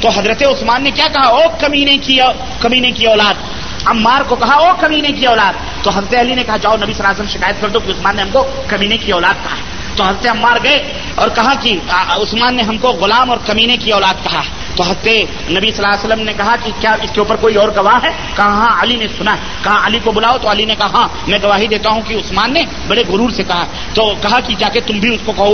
تو حضرت عثمان نے کیا کہا, او کمینے کی اولاد. عمار کو کہا او کمینے کی اولاد. تو حضرت علی نے کہا جاؤ نبی صلی اللہ علیہ وسلم شکایت کر دو کہ عثمان نے ہم کو کمینے کی اولاد کہا. تو حضرت عمار گئے اور کہا کہ عثمان نے ہم کو غلام اور کمینے کی اولاد کہا. تو حضرت نبی صلی اللہ علیہ وسلم نے کہا کہ کیا اس کے اوپر کوئی اور گواہ ہے؟ کہا ہاں علی نے سنا. کہا علی کو بلاؤ. تو علی نے کہا ہاں میں گواہی دیتا ہوں کہ عثمان نے بڑے غرور سے کہا. تو کہا کہ جا کے تم بھی اس کو کہو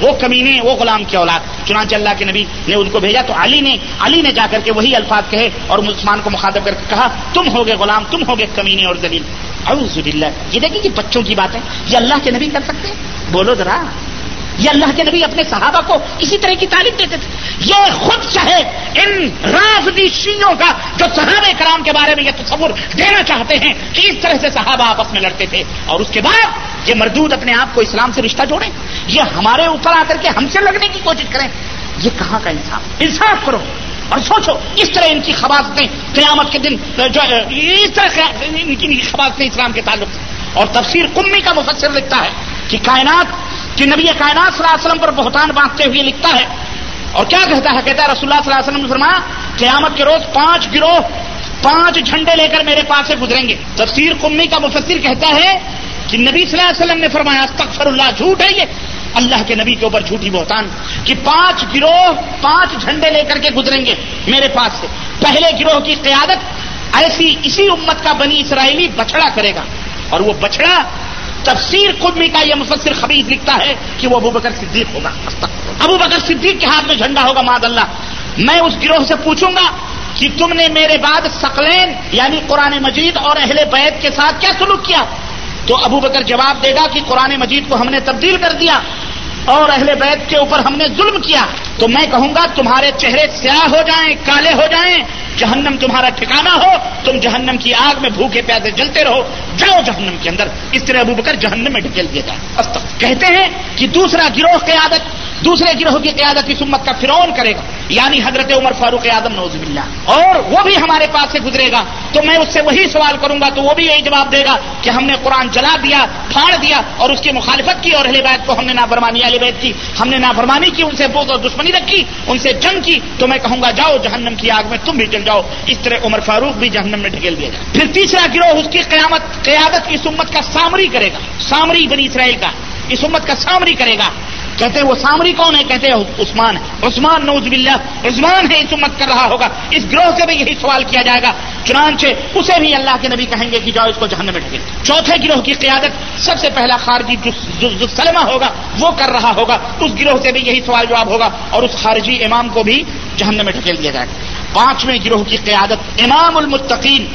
وہ کمینے وہ غلام کی اولاد. چنانچہ اللہ کے نبی نے ان کو بھیجا تو علی نے جا کر کے وہی الفاظ کہے اور عثمان کو مخاطب کر کے کہا تم ہوگے غلام, تم ہوگے کمینے اور ذلیل. اعوذ باللہ. یہ دیکھیں کہ بچوں کی باتیں یہ اللہ کے نبی کر سکتے ہیں؟ بولو ذرا. یہ اللہ کے نبی اپنے صحابہ کو اسی طرح کی تعلیم دیتے تھے. یہ خود شاید ان رافضی شیعوں کا جو صحابہ کرام کے بارے میں یہ تصور دینا چاہتے ہیں کہ اس طرح سے صحابہ آپس میں لڑتے تھے اور اس کے بعد یہ مردود اپنے آپ کو اسلام سے رشتہ جوڑیں, یہ ہمارے اوپر آ کر کے ہم سے لگنے کی کوشش کریں. یہ کہاں کا انصاف؟ انصاف کرو اور سوچو اس طرح ان کی خباستیں قیامت کے دن جو اس طرح ان کی خباستیں اسلام کے تعلق سے. اور تفسیر قمی کا مفسر لکھتا ہے کہ نبی کائنات صلی اللہ علیہ وسلم پر بہتان باندھتے ہوئے لکھتا ہے اور کیا کہتا ہے, کہتا ہے رسول اللہ صلی اللہ علیہ وسلم نے فرمایا قیامت کے روز 5 گروہ 5 جھنڈے لے کر میرے پاس سے گزریں گے. تفسیر قمی کا مفسر کہتا ہے کہ نبی صلی اللہ علیہ وسلم نے فرمایا استغفر اللہ, جھوٹ ہے یہ اللہ کے نبی کے اوپر جھوٹی بہتان کہ 5 گروہ 5 جھنڈے لے کر کے گزریں گے میرے پاس سے. پہلے گروہ کی قیادت ایسی اسی امت کا بنی اسرائیلی بچڑا کرے گا اور وہ بچڑا تفسیر قدمی کا یہ مفسر خبیث لکھتا ہے کہ وہ ابوبکر صدیق ہوگا. ابوبکر صدیق کے ہاتھ میں جھنڈا ہوگا. معاذ اللہ, میں اس گروہ سے پوچھوں گا کہ تم نے میرے بعد ثقلین یعنی قرآن مجید اور اہل بیت کے ساتھ کیا سلوک کیا؟ تو ابوبکر جواب دے گا کہ قرآن مجید کو ہم نے تبدیل کر دیا اور اہل بیت کے اوپر ہم نے ظلم کیا. تو میں کہوں گا تمہارے چہرے سیاہ ہو جائیں, کالے ہو جائیں, جہنم تمہارا ٹھکانہ ہو, تم جہنم کی آگ میں بھوکے پیاسے جلتے رہو, جاؤ جہنم کے اندر. اس طرح ابوبکر جہنم میں ڈھکیل دیا جائے. کہتے ہیں کہ دوسرے گروہ کی قیادت اس امت کا فرعون کرے گا یعنی حضرت عمر فاروق اعظم نعوذ باللہ, اور وہ بھی ہمارے پاس سے گزرے گا تو میں اس سے وہی سوال کروں گا تو وہ بھی یہی جواب دے گا کہ ہم نے قرآن جلا دیا, پھاڑ دیا اور اس کی مخالفت کی اور اہل بیت کو ہم نے نافرمانی, اہل بیت کی ہم نے نافرمانی کی, ان سے بغض اور دشمنی رکھی, ان سے جنگ کی. تو میں کہوں گا جاؤ جہنم کی آگ میں تم بھی جل جاؤ. اس طرح عمر فاروق بھی جہنم میں ڈھکیل دیا جائے. پھر تیسرا گروہ اس کی قیادت اس امت کا سامری کرے گا. سامری بنی اسرائیل کا اس امت کا سامری کرے گا. کہتے ہیں وہ سامری کون ہے؟ کہتے ہیں عثمان. عثمان نعوذ باللہ, عثمان ہے اس امت کر رہا ہوگا. اس گروہ سے بھی یہی سوال کیا جائے گا. چنانچہ اسے بھی اللہ کے نبی کہیں گے کہ جاؤ اس کو جہنم میں ڈھکیل. چوتھے گروہ کی قیادت سب سے پہلا خارجی ذوالسلمہ ہوگا, وہ کر رہا ہوگا. اس گروہ سے بھی یہی سوال جواب ہوگا اور اس خارجی امام کو بھی جہنم میں ڈھکیل دیا جائے گا. 5ویں گروہ کی قیادت امام المتقین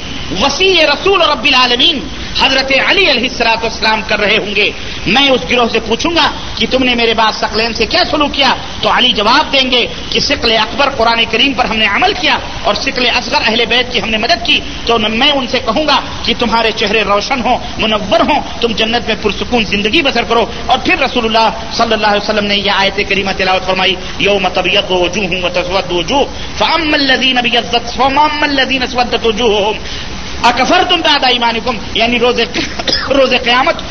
وصی رسول رب العالمین حضرت علی علیہ السلام کر رہے ہوں گے. میں اس گروہ سے پوچھوں گا کہ تم نے میرے بعد ثقلین سے کیا سلوک کیا؟ تو علی جواب دیں گے کہ ثقل اکبر قرآن کریم پر ہم نے عمل کیا اور ثقل اصغر اہل بیت کی ہم نے مدد کی. تو میں ان سے کہوں گا کہ تمہارے چہرے روشن ہوں, منور ہوں, تم جنت میں پرسکون زندگی بسر کرو. اور پھر رسول اللہ صلی اللہ علیہ وسلم نے یہ آیت کریمہ تلاوت فرمائی یوم تبیض وجوہ وتسود وجوہ فاما الذین بیضت فاما الذین اسودت وجوہہم اکفرتم بعد ایمانکم, یعنی روز قیامت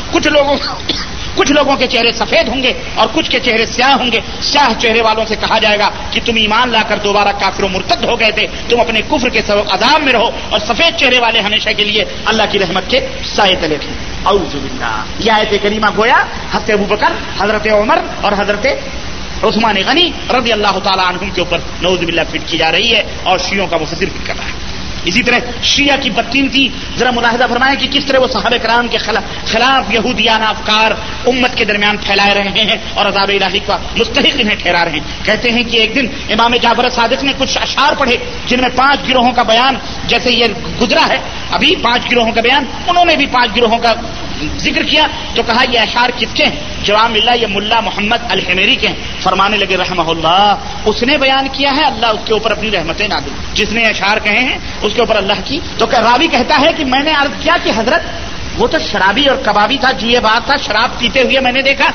کچھ لوگوں کے چہرے سفید ہوں گے اور کچھ کے چہرے سیاہ ہوں گے. سیاہ چہرے والوں سے کہا جائے گا کہ تم ایمان لا کر دوبارہ کافر و مرتد ہو گئے تھے, تم اپنے کفر کے سبب عذاب میں رہو, اور سفید چہرے والے ہمیشہ کے لیے اللہ کی رحمت کے سائے تلے تھے. اعوذ باللہ. یہ آیت کریمہ گویا حضرت ابوبکر, حضرت عمر اور حضرت عثمان غنی رضی اللہ تعالیٰ عنہم کے اوپر نعوذ باللہ فٹ کی جا رہی ہے اور شیعوں کا مفسر فٹ کر رہا ہے. اسی طرح شیعہ کی بدقسمتی ذرا ملاحظہ فرمائیں کہ کس طرح وہ صحابہ کرام کے خلاف یہودیانہ افکار امت کے درمیان پھیلائے رہے ہیں اور عذاب الہی کا مستحق انہیں ٹھہرا رہے ہیں. کہتے ہیں کہ ایک دن امام جعفر صادق نے کچھ اشعار پڑھے جن میں 5 گروہوں کا بیان جیسے یہ گزرا ہے ابھی 5 گروہوں کا بیان, انہوں نے بھی 5 گروہوں کا ذکر کیا تو کہا یہ اشعار کس کے ہیں؟ جواب ملا یہ ملا محمد الحمیری کے ہیں. فرمانے لگے رحمہ اللہ اس نے بیان کیا ہے, اللہ اس کے اوپر اپنی رحمتیں نازل, جس نے اشعار کہے ہیں اس کے اوپر اللہ کی. تو راوی کہتا ہے کہ میں نے عرض کیا کہ حضرت وہ تو شرابی اور کبابی تھا, جوئے باز تھا, شراب پیتے ہوئے میں نے دیکھا.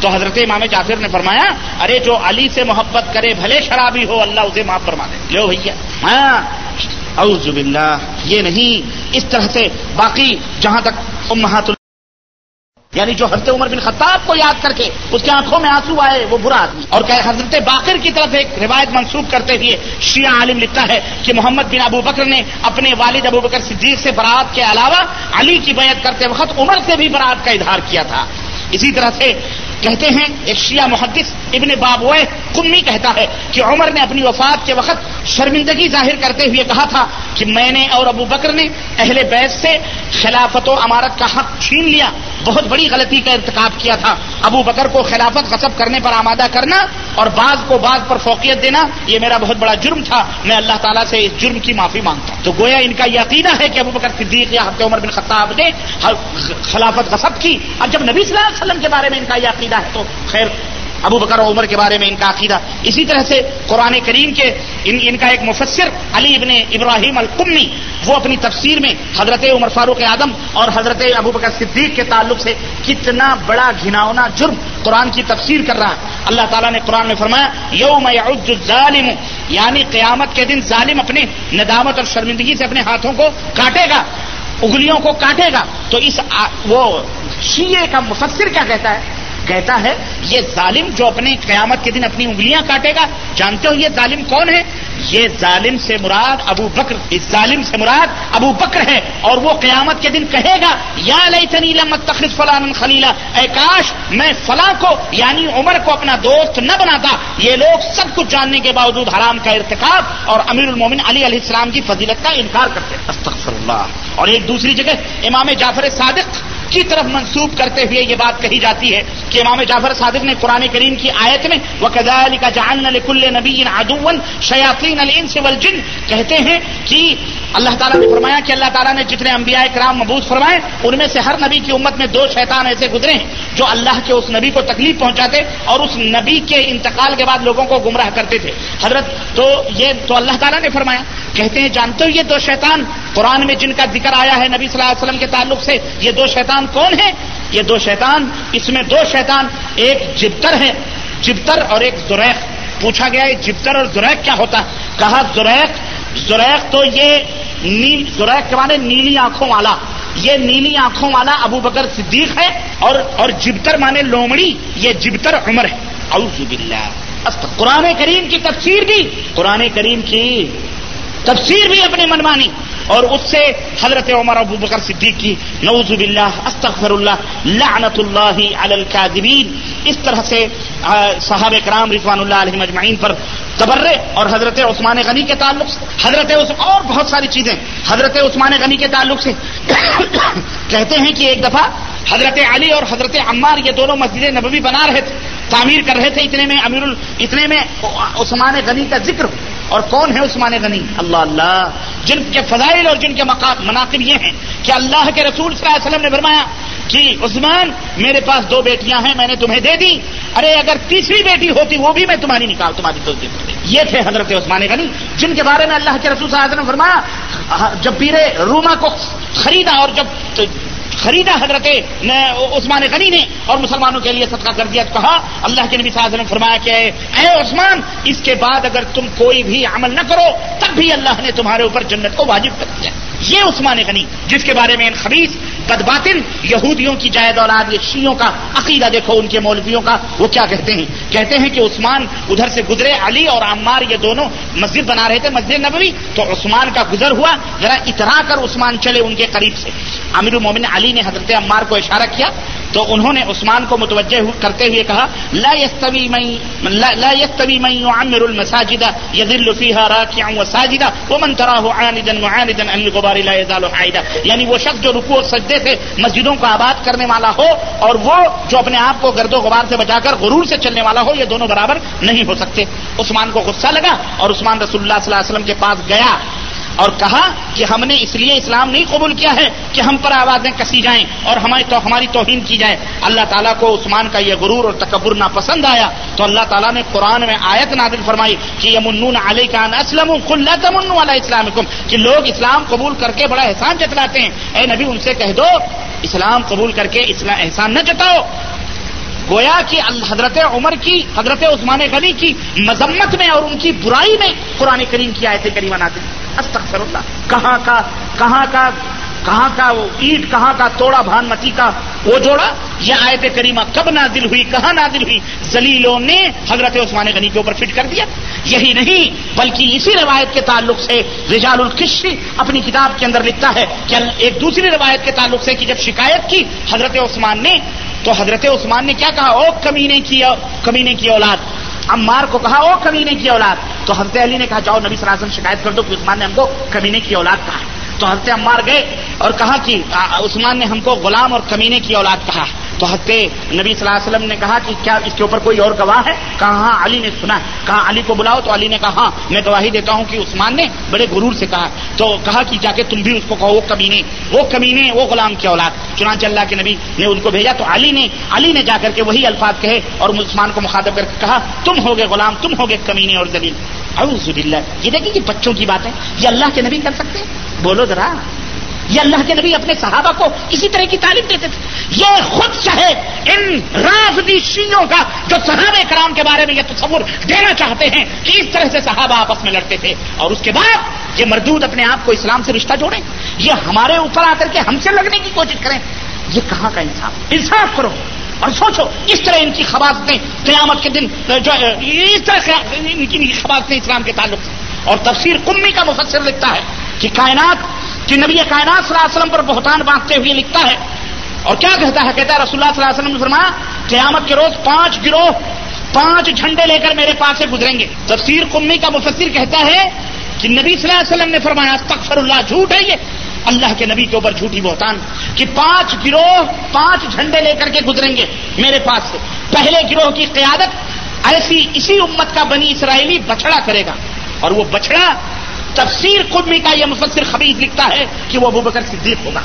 تو حضرت امام جعفر نے فرمایا ارے جو علی سے محبت کرے بھلے شرابی ہو اللہ اسے معاف فرما دے. لو بھیا ہاں اعوذ باللہ. یہ نہیں اس طرح سے باقی جہاں تک امہات یعنی جو حضرت عمر بن خطاب کو یاد کر کے اس کی آنکھوں میں آنسو آئے وہ برا آدمی. اور کہ حضرت باقر کی طرف ایک روایت منسوب کرتے ہوئے شیعہ عالم لکھتا ہے کہ محمد بن ابو بکر نے اپنے والد ابو بکر صدیق سے برات کے علاوہ علی کی بیعت کرتے وقت عمر سے بھی برات کا اظہار کیا تھا. اسی طرح سے کہتے ہیں ایک شیعہ محدث ابن بابوہ قمی کہتا ہے کہ عمر نے اپنی وفات کے وقت شرمندگی ظاہر کرتے ہوئے کہا تھا کہ میں نے اور ابو بکر نے اہل بیت سے خلافت و امارت کا حق چھین لیا, بہت بڑی غلطی کا ارتکاب کیا تھا. ابو بکر کو خلافت غصب کرنے پر آمادہ کرنا اور بعض کو بعض پر فوقیت دینا یہ میرا بہت بڑا جرم تھا, میں اللہ تعالیٰ سے اس جرم کی معافی مانگتا ہوں. تو گویا ان کا یہ عقیدہ ہے کہ ابو بکر صدیق یا حضرت عمر بن خطاب نے خلافت غصب کی, اور جب نبی صلی اللہ علیہ وسلم کے بارے میں ان کا یہ عقیدہ تو خیر ابو بکر اور عمر کے بارے میں ان کا عقیدہ. اسی طرح سے قرآن کریم کے ان کا ایک مفسر علی ابن ابراہیم القمی وہ اپنی تفسیر میں حضرت عمر فاروق اعظم اور حضرت ابو بکر صدیق کے تعلق سے کتنا بڑا گھناؤنا جرم قرآن کی تفسیر کر رہا ہے. اللہ تعالیٰ نے قرآن میں فرمایا یوم یعج الظالم یعنی قیامت کے دن ظالم اپنے ندامت اور شرمندگی سے اپنے ہاتھوں کو کاٹے گا, انگلیوں کو کاٹے گا. تو وہ شیعہ کا مفسر کیا کہتا ہے؟ کہتا ہے یہ ظالم جو اپنے قیامت کے دن اپنی انگلیاں کاٹے گا, جانتے ہو یہ ظالم کون ہے؟ یہ ظالم سے مراد ابو بکر, اس ظالم سے مراد ابو بکر ہے. اور وہ قیامت کے دن کہے گا یا لیتنی لم اتخذ فلانا خلیلا, اے کاش میں فلاں کو یعنی عمر کو اپنا دوست نہ بناتا. یہ لوگ سب کچھ جاننے کے باوجود حرام کا ارتکاب اور امیر المومن علی علیہ السلام کی فضیلت کا انکار کرتے ہیں. استغفر اللہ. اور ایک دوسری جگہ امام جعفر صادق کی طرف منسوب کرتے ہوئے یہ بات کہی جاتی ہے کہ امام جعفر صادق نے قرآن کریم کی آیت میں وَكَذَلِكَ جَعَلْنَا لِكُلِّ نَبِيٍّ عَدُوًّا شَيَاطِينَ الْإِنسِ وَالْجِنِّ کہتے ہیں کہ اللہ تعالیٰ نے فرمایا کہ اللہ تعالیٰ نے جتنے انبیاء کرام مبعوث فرمائے ان میں سے ہر نبی کی امت میں 2 شیطان ایسے گزرے ہیں جو اللہ کے اس نبی کو تکلیف پہنچاتے اور اس نبی کے انتقال کے بعد لوگوں کو گمراہ کرتے تھے. حضرت تو اللہ تعالیٰ نے فرمایا, کہتے ہیں جانتے ہو یہ 2 شیطان قرآن میں جن کا ذکر آیا ہے نبی صلی اللہ علیہ وسلم کے تعلق سے, یہ 2 شیطان کون ہیں؟ یہ 2 شیطان, اس میں 2 شیطان ایک جبتر ہے, جبتر اور ایک زریخ. پوچھا گیا یہ جبتر اور زریخ کیا ہوتا؟ کہا زریخ تو یہ زریخ کے معنی نیلی آنکھوں والا, یہ نیلی آنکھوں والا ابو بکر صدیق ہے, اور جبتر معنی لومڑی, یہ جبتر عمر ہے. اعوذ باللہ. قرآن کریم کی تفسیر بھی, قرآن کریم کی تفسیر بھی اپنی منمانی, اور اس سے حضرت عمر ابو بکر صدیق کی نعوذ باللہ استغفر اللہ لعنت اللہ علی الکاذبین. اس طرح سے صحابہ کرام رضوان اللہ علیہم اجمعین پر تبرے, اور حضرت عثمان غنی کے تعلق سے اور بہت ساری چیزیں حضرت عثمان غنی کے تعلق سے کہتے ہیں کہ ایک دفعہ حضرت علی اور حضرت عمار یہ دونوں مسجد نبوی بنا رہے تھے, تعمیر کر رہے تھے, اتنے میں عثمان غنی کا ذکر. اور کون ہے عثمان غنی؟ اللہ اللہ, جن کے فضائل اور جن کے مناقب یہ ہیں کہ اللہ کے رسول صلی اللہ علیہ وسلم نے فرمایا کہ عثمان میرے پاس 2 بیٹیاں ہیں میں نے تمہیں دے دی, ارے اگر تیسری بیٹی ہوتی وہ بھی میں تمہاری توجہ کرتی. یہ تھے حضرت عثمان غنی جن کے بارے میں اللہ کے رسول صلی اللہ علیہ وسلم نے فرمایا جب پیر روما کو خریدا, اور جب خریدا حضرت عثمان غنی نے اور مسلمانوں کے لیے صدقہ کر دیا, کہا اللہ کے نبی صلی اللہ علیہ وسلم نے فرمایا کہ اے عثمان اس کے بعد اگر تم کوئی بھی عمل نہ کرو تب بھی اللہ نے تمہارے اوپر جنت کو واجب کر دیا. یہ عثمان غنی جس کے بارے میں ان خبیث بدباطن یہودیوں کی جائے اولاد یہ شیعوں کا عقیدہ دیکھو, ان کے مولویوں کا, وہ کیا کہتے ہیں؟ کہتے ہیں کہ عثمان ادھر سے گزرے, علی اور عمار یہ دونوں مسجد بنا رہے تھے مسجد نبوی, تو عثمان کا گزر ہوا, ذرا اترا کر عثمان چلے ان کے قریب سے. امیر المومن علی نے حضرت عمار کو اشارہ کیا تو انہوں نے عثمان کو متوجہ کرتے ہوئے کہا لا يستوي من يعمر المساجد يذل فيها راكعا وساجدا ومن تراه عاندا معاندا عن الغبار لا يزال حائدا، یعنی وہ شخص جو رکوع اور سجدے سے مسجدوں کو آباد کرنے والا ہو اور وہ جو اپنے آپ کو گرد و غبار سے بچا کر غرور سے چلنے والا ہو، یہ دونوں برابر نہیں ہو سکتے۔ عثمان کو غصہ لگا اور عثمان رسول اللہ صلی اللہ علیہ وسلم کے پاس گیا اور کہا کہ ہم نے اس لیے اسلام نہیں قبول کیا ہے کہ ہم پر آوازیں کسی جائیں اور ہماری توہین کی جائے۔ اللہ تعالیٰ کو عثمان کا یہ غرور اور تکبر ناپسند آیا تو اللہ تعالیٰ نے قرآن میں آیت نازل فرمائی کہ یمنون علیک ان اسلموا قل لا تمنوا علی اسلامکم، کہ لوگ اسلام قبول کر کے بڑا احسان جتلاتے ہیں، اے نبی ان سے کہہ دو اسلام قبول کر کے احسان نہ جتاؤ۔ گویا کہ حضرت عمر کی، حضرت عثمان غنی کی مذمت میں اور ان کی برائی میں قرآن کریم کی آیت کریمہ نازل ہوئی۔ استغفر اللہ، کہاں کا وہ اینٹ، کہاں کا توڑا بھان مٹی کا وہ جوڑا، یہ آیت کریمہ کب نازل ہوئی، کہاں نازل ہوئی؟ ذلیلوں نے حضرت عثمان غنی کے اوپر فٹ کر دیا۔ یہی نہیں بلکہ اسی روایت کے تعلق سے رجال القشی اپنی کتاب کے اندر لکھتا ہے کہ ایک دوسری روایت کے تعلق سے کہ جب شکایت کی حضرت عثمان نے تو حضرت عثمان نے کیا کہا، او کمینے کی اولاد، عمار کو کہا او کمینے کی اولاد، تو حضرت علی نے کہا جاؤ نبی صلی اللہ علیہ وسلم شکایت کر دو کہ عثمان نے ہم کو کمینے کی اولاد کہا۔ تو حضرت عمار گئے اور کہا کہ عثمان نے ہم کو غلام اور کمینے کی اولاد کہا، تو حضرت نبی صلی اللہ علیہ وسلم نے کہا کہ کیا اس کے اوپر کوئی اور گواہ ہے؟ کہا ہاں علی نے سنا ہے۔ کہا علی کو بلاؤ، تو علی نے کہا ہاں میں گواہی دیتا ہوں کہ عثمان نے بڑے غرور سے کہا۔ تو کہا کہ جا کے تم بھی اس کو کہو وہ کمینے وہ غلام کی اولاد۔ چنانچہ اللہ کے نبی نے ان کو بھیجا تو علی نے جا کر کے وہی الفاظ کہے اور عثمان کو مخاطب کر کے کہا تم ہوگے غلام، تم ہوگے کمینے اور ذلیل۔ اعوذ باللہ، یہ دیکھیں کہ بچوں کی باتیں یہ اللہ کے نبی کر سکتے ہیں؟ بولو ذرا، یہ اللہ کے نبی اپنے صحابہ کو اسی طرح کی تعلیم دیتے تھے؟ یہ خود شاید ان رافضی شیعوں کا جو صحابہ کرام کے بارے میں یہ تصور دینا چاہتے ہیں کہ اس طرح سے صحابہ آپس میں لڑتے تھے اور اس کے بعد یہ مردود اپنے آپ کو اسلام سے رشتہ جوڑیں، یہ ہمارے اوپر آ کر کے ہم سے لگنے کی کوشش کریں، یہ کہاں کا انصاف؟ انصاف کرو اور سوچو اس طرح ان کی خباستیں قیامت کے دن جو اس طرح ان کی خباستیں اسلام کے تعلق سے۔ اور تفسیر قمی کا مفسر لکھتا ہے کہ کائنات کہ نبی کائنات صلی اللہ علیہ وسلم پر بہتان باندھتے ہوئے لکھتا ہے اور کیا کہتا ہے رسول اللہ صلی اللہ علیہ وسلم نے فرمایا قیامت کے روز 5 گروہ 5 جھنڈے لے کر میرے پاس سے گزریں گے۔ تفسیر قمی کا مفسر کہتا ہے کہ نبی صلی اللہ علیہ وسلم نے فرمایا استغفر اللہ، جھوٹ ہے یہ، اللہ کے نبی کے اوپر جھوٹی بہتان، کہ 5 گروہ 5 جھنڈے لے کر کے گزریں گے میرے پاس سے۔ پہلے گروہ کی قیادت ایسی اسی امت کا بنی اسرائیلی بچڑا کرے گا، اور وہ بچڑا تفسیر قدمی کا یہ مفسر خبیث لکھتا ہے کہ وہ ابو بکر صدیق ہوگا۔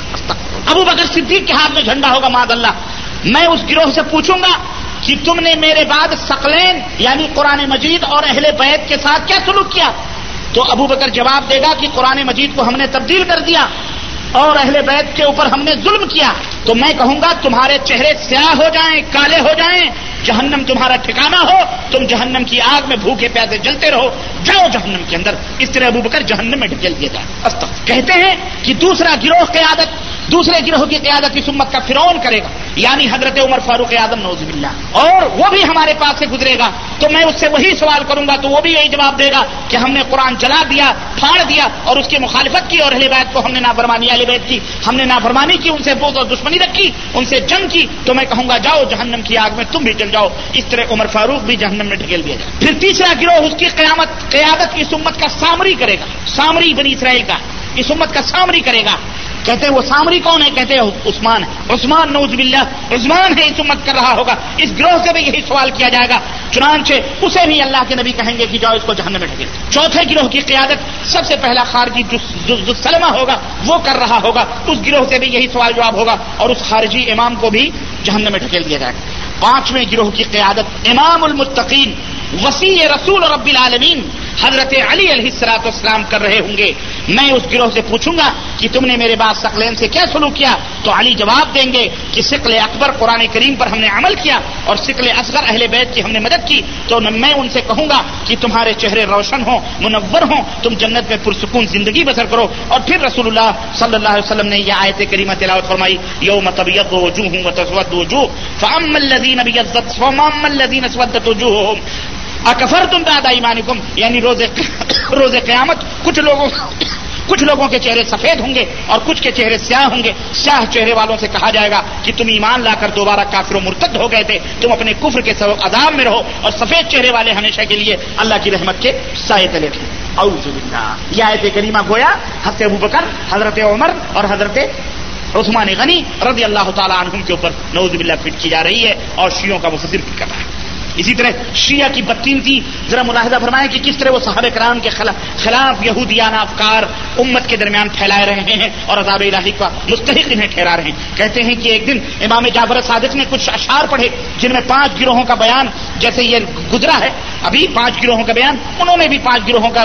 ابو بکر صدیق کے ہاتھ میں جھنڈا ہوگا، معاذ اللہ۔ میں اس گروہ سے پوچھوں گا کہ تم نے میرے بعد ثقلین یعنی قرآن مجید اور اہل بیت کے ساتھ کیا سلوک کیا؟ تو ابو بکر جواب دے گا کہ قرآن مجید کو ہم نے تبدیل کر دیا اور اہل بیت کے اوپر ہم نے ظلم کیا۔ تو میں کہوں گا تمہارے چہرے سیاہ ہو جائیں، کالے ہو جائیں، جہنم تمہارا ٹھکانہ ہو، تم جہنم کی آگ میں بھوکے پیاسے جلتے رہو، جاؤ جہنم کے اندر۔ اس طرح ابو بکر جہنم میں ڈھکیل دیے جائے۔ کہتے ہیں کہ دوسرے گروہ کی قیادت اس امت کا فرعون کرے گا، یعنی حضرت عمر فاروق اعظم نعوذ باللہ، اور وہ بھی ہمارے پاس سے گزرے گا تو میں اس سے وہی سوال کروں گا تو وہ بھی یہی جواب دے گا کہ ہم نے قرآن جلا دیا، پھاڑ دیا اور اس کی مخالفت کی، اور اہل بیت کو ہم نے نافرمانی، اہل بیت کی ہم نے نافرمانی کی، ان سے بغض اور دشمنی رکھی، ان سے جنگ کی، تو میں کہوں گا جاؤ جہنم کی آگ میں تم بھی جل جاؤ۔ اس طرح عمر فاروق بھی جہنم میں ڈھکیل دیا جائے۔ پھر تیسرا گروہ اس کی قیادت اس امت کا سامری کرے گا، سامری بنی اسرائیل کا، اس امت کا سامری کرے گا۔ کہتے ہیں وہ سامری کون ہے؟ کہتے ہیں عثمان ہے، عثمان نعوذ باللہ، عثمان ہے اس امت کر رہا ہوگا۔ اس گروہ سے بھی یہی سوال کیا جائے گا، چنانچہ اسے بھی اللہ کے نبی کہیں گے کہ جاؤ اس کو جہنم میں ڈھکیل۔ چوتھے گروہ کی قیادت سب سے پہلا خارجی ذوالسلمہ ہوگا، وہ کر رہا ہوگا، اس گروہ سے بھی یہی سوال جواب ہوگا اور اس خارجی امام کو بھی جہنم میں ڈھکیل دیا جائے گا۔ پانچویں گروہ کی قیادت امام المتقین وصی رسول رب العالمین حضرت علی علیہ الصلوۃ والسلام کر رہے ہوں گے۔ میں اس گروہ سے پوچھوں گا کہ تم نے میرے بعد ثقلین سے کیا سلوک کیا؟ تو علی جواب دیں گے کہ ثقل اکبر قرآن کریم پر ہم نے عمل کیا اور ثقل اصغر اہل بیت کی ہم نے مدد کی۔ تو میں ان سے کہوں گا کہ تمہارے چہرے روشن ہوں، منور ہوں، تم جنت میں پرسکون زندگی بسر کرو۔ اور پھر رسول اللہ صلی اللہ علیہ وسلم نے یہ آیت کریمہ تلاوت فرمائی، یوم تبیض وجوہ وتسود وجوہ فاما الذین بیضت فاما الذین اسودت وجوہہم اکفرتم بعد ایمانکم، یعنی روز قیامت کچھ لوگوں کچھ لوگوں کے چہرے سفید ہوں گے اور کچھ کے چہرے سیاہ ہوں گے. سیاہ چہرے والوں سے کہا جائے گا کہ تم ایمان لا کر دوبارہ کافر و مرتد ہو گئے تھے, تم اپنے کفر کے سبب عذاب میں رہو, اور سفید چہرے والے ہمیشہ کے لیے اللہ کی رحمت کے سائے تلے تھے. اعوذ باللہ. یہ آیت کریمہ گویا حضرت ابوبکر, حضرت عمر اور حضرت عثمان غنی رضی اللہ تعالیٰ عنہم کے اوپر نعوذ باللہ فٹ کی جا رہی ہے اور شیعوں کا مفسر فٹ کر رہا ہے. اسی طرح شیعہ کی بدتمیزی ذرا ملاحظہ فرمائیں کہ کس طرح وہ صحابہ کرام کے خلاف یہودیانہ افکار امت کے درمیان پھیلائے رہے ہیں اور عذاب الہی کا مستحق انہیں ٹھہرا رہے ہیں. کہتے ہیں کہ ایک دن امام جعفر صادق نے کچھ اشعار پڑھے جن میں 5 گروہوں کا بیان, جیسے یہ گزرا ہے ابھی 5 گروہوں کا بیان, انہوں نے بھی 5 گروہوں کا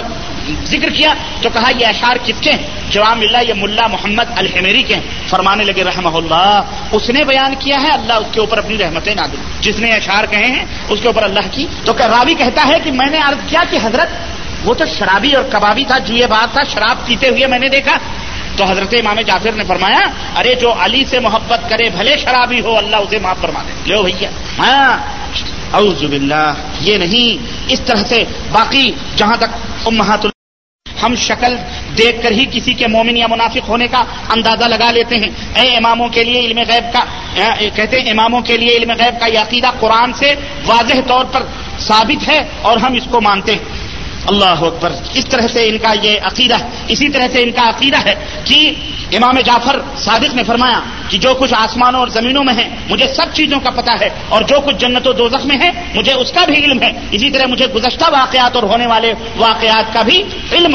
ذکر کیا. تو کہا یہ اشعار کس کے ہیں؟ جواب ملا یہ ملا محمد الحمیری کے ہیں. فرمانے لگے رحمہ اللہ, اس نے بیان کیا ہے, اللہ اس کے اوپر اپنی رحمتیں نازل, جس نے اشعار کہے ہیں اس کے اوپر اللہ کی. تو راوی کہتا ہے کہ میں نے عرض کیا کہ حضرت وہ تو شرابی اور کبابی تھا, جوئے باز تھا, شراب پیتے ہوئے میں نے دیکھا. تو حضرت امام جعفر نے فرمایا ارے جو علی سے محبت کرے بھلے شرابی ہو اللہ اسے معاف فرما دے. لو بھیا, ہاں اعوذ باللہ. یہ نہیں, اس طرح سے باقی جہاں تک امہات ہم شکل دیکھ کر ہی کسی کے مومن یا منافق ہونے کا اندازہ لگا لیتے ہیں. اے اماموں کے لیے علم غیب کا کہتے ہیں اماموں کے لیے علم غیب کا یہ عقیدہ قرآن سے واضح طور پر ثابت ہے اور ہم اس کو مانتے ہیں. اللہ اکبر. اس طرح سے ان کا یہ عقیدہ, اسی طرح سے ان کا عقیدہ ہے کہ امام جعفر صادق نے فرمایا کہ جو کچھ آسمانوں اور زمینوں میں ہے مجھے سب چیزوں کا پتہ ہے, اور جو کچھ جنت و دوزخ میں ہے مجھے اس کا بھی علم ہے. اسی طرح مجھے گزشتہ واقعات اور ہونے والے واقعات کا بھی علم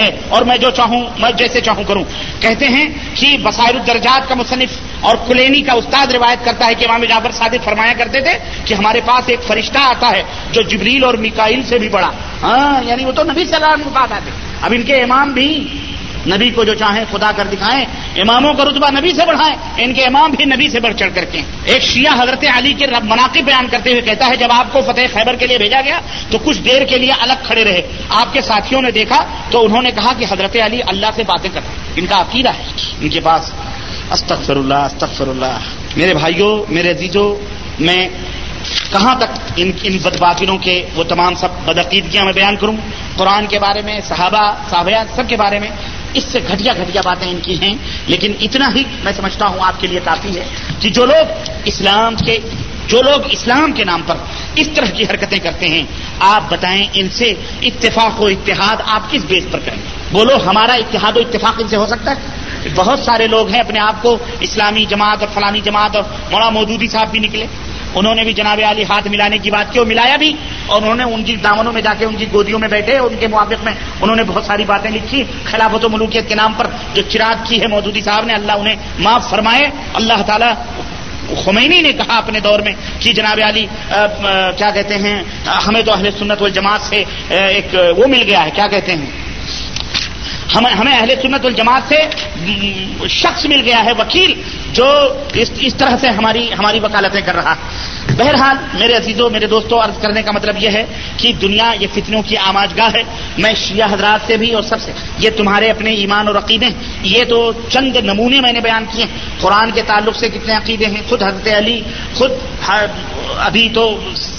ہے, اور میں جو چاہوں میں جیسے چاہوں کروں. کہتے ہیں کہ بصائر الدرجات کا مصنف اور کلینی کا استاد روایت کرتا ہے کہ امام جعفر صادق فرمایا کرتے تھے کہ ہمارے پاس ایک فرشتہ آتا ہے جو جبریل اور میکائیل سے بھی بڑا. ہاں, یعنی وہ تو نبی صلی اللہ علیہ وسلم کے پاس آتے. اب ان کے امام بھی نبی کو جو چاہیں خدا کر دکھائیں, اماموں کا رتبہ نبی سے بڑھائیں, ان کے امام بھی نبی سے بڑھ چڑھ کر کے. ایک شیعہ حضرت علی کے مناقب بیان کرتے ہوئے کہتا ہے جب آپ کو فتح خیبر کے لیے بھیجا گیا تو کچھ دیر کے لیے الگ کھڑے رہے, آپ کے ساتھیوں نے دیکھا تو انہوں نے کہا کہ حضرت علی اللہ سے باتیں کرتے ہیں. ان کا عقیدہ ہے ان کے پاس. استغفر اللہ, استغفر اللہ. میرے بھائیوں, میرے عزیزوں, میں کہاں تک ان بدباطنوں کے وہ تمام سب بدعقیدگیاں میں بیان کروں؟ قرآن کے بارے میں, صحابہ صحابیات سب کے بارے میں اس سے گھٹیا گھٹیا باتیں ان کی ہیں, لیکن اتنا ہی میں سمجھتا ہوں آپ کے لیے کافی ہے کہ جو لوگ اسلام کے نام پر اس طرح کی حرکتیں کرتے ہیں, آپ بتائیں ان سے اتفاق و اتحاد آپ کس بیس پر کریں گے؟ بولو, ہمارا اتحاد و اتفاق ان سے ہو سکتا ہے؟ بہت سارے لوگ ہیں اپنے آپ کو اسلامی جماعت اور فلانی جماعت, اور مولانا مودودی صاحب بھی نکلے, انہوں نے بھی جناب علی ہاتھ ملانے کی بات کی, وہ ملایا بھی, اور انہوں نے ان کی دامنوں میں جا کے ان کی گودیوں میں بیٹھے, ان کے موافق میں انہوں نے بہت ساری باتیں لکھی خلافت و ملوکیت کے نام پر جو چراغ کی ہے مودودی صاحب نے, اللہ انہیں معاف فرمائے. اللہ تعالیٰ. خمینی نے کہا اپنے دور میں کہ جناب علی کیا کہتے ہیں, ہمیں تو اہل سنت والجماعت سے ایک وہ مل گیا ہے, کیا کہتے ہیں, ہمیں اہل سنت والجماعت سے شخص مل گیا ہے, وکیل, جو اس طرح سے ہماری وکالتیں کر رہا ہے. بہرحال میرے عزیزوں, میرے دوستوں, عرض کرنے کا مطلب یہ ہے کہ دنیا یہ فتنوں کی آماجگاہ ہے. میں شیعہ حضرات سے بھی اور سب سے, یہ تمہارے اپنے ایمان اور عقیدے, یہ تو چند نمونے میں نے بیان کیے ہیں. قرآن کے تعلق سے کتنے عقیدے ہیں, خود حضرت علی, خود ابھی تو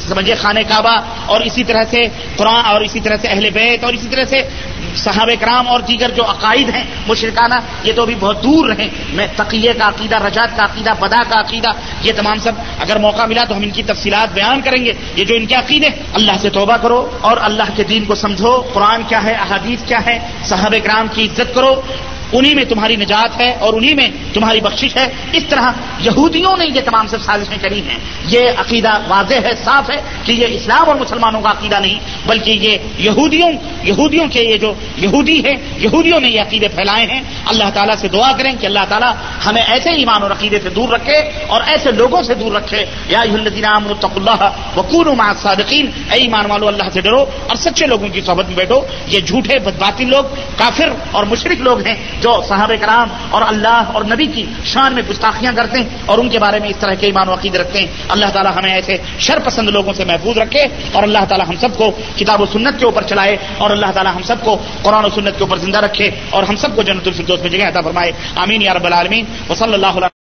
سمجھے خانہ کعبہ, اور اسی طرح سے قرآن, اور اسی طرح سے اہل بیت, اور اسی طرح سے صحابہ کرام اور دیگر جو عقائد ہیں مشرکانہ, یہ تو ابھی بہت دور رہے. میں تقیہ کا عقیدہ, رجعت کا عقیدہ, بدا کا عقیدہ, یہ تمام سب اگر موقع ملا تو ہم ان کی تفصیلات بیان کریں گے. یہ جو ان کے عقیدے, اللہ سے توبہ کرو اور اللہ کے دین کو سمجھو. قرآن کیا ہے, احادیث کیا ہے, صحابہ کرام کی عزت کرو, انہی میں تمہاری نجات ہے اور انہی میں تمہاری بخشش ہے. اس طرح یہودیوں نے یہ تمام سب سازشیں کری ہیں. یہ عقیدہ واضح ہے, صاف ہے کہ یہ اسلام اور مسلمانوں کا عقیدہ نہیں, بلکہ یہ یہودیوں کے, یہ جو یہودی ہیں, یہودیوں نے یہ عقیدے پھیلائے ہیں. اللہ تعالیٰ سے دعا کریں کہ اللہ تعالیٰ ہمیں ایسے ایمان اور عقیدے سے دور رکھے اور ایسے لوگوں سے دور رکھے. یا ایھا الذین آمنوا اتقوا اللہ وکونوا مع الصادقین. اے ایمان والو, اللہ سے ڈرو اور سچے لوگوں کی صحبت میں بیٹھو. یہ جھوٹے بدباطن لوگ, کافر اور مشرک لوگ ہیں جو صحابہ کرام اور اللہ اور نبی کی شان میں گستاخیاں کرتے ہیں اور ان کے بارے میں اس طرح کے ایمان و عقید رکھتے ہیں. اللہ تعالیٰ ہمیں ایسے شر پسند لوگوں سے محفوظ رکھے, اور اللہ تعالیٰ ہم سب کو کتاب و سنت کے اوپر چلائے, اور اللہ تعالیٰ ہم سب کو قرآن و سنت کے اوپر زندہ رکھے, اور ہم سب کو جنت الفردوس میں جگہ عطا فرمائے. آمین یا رب العالمین. وصلی اللہ علیہ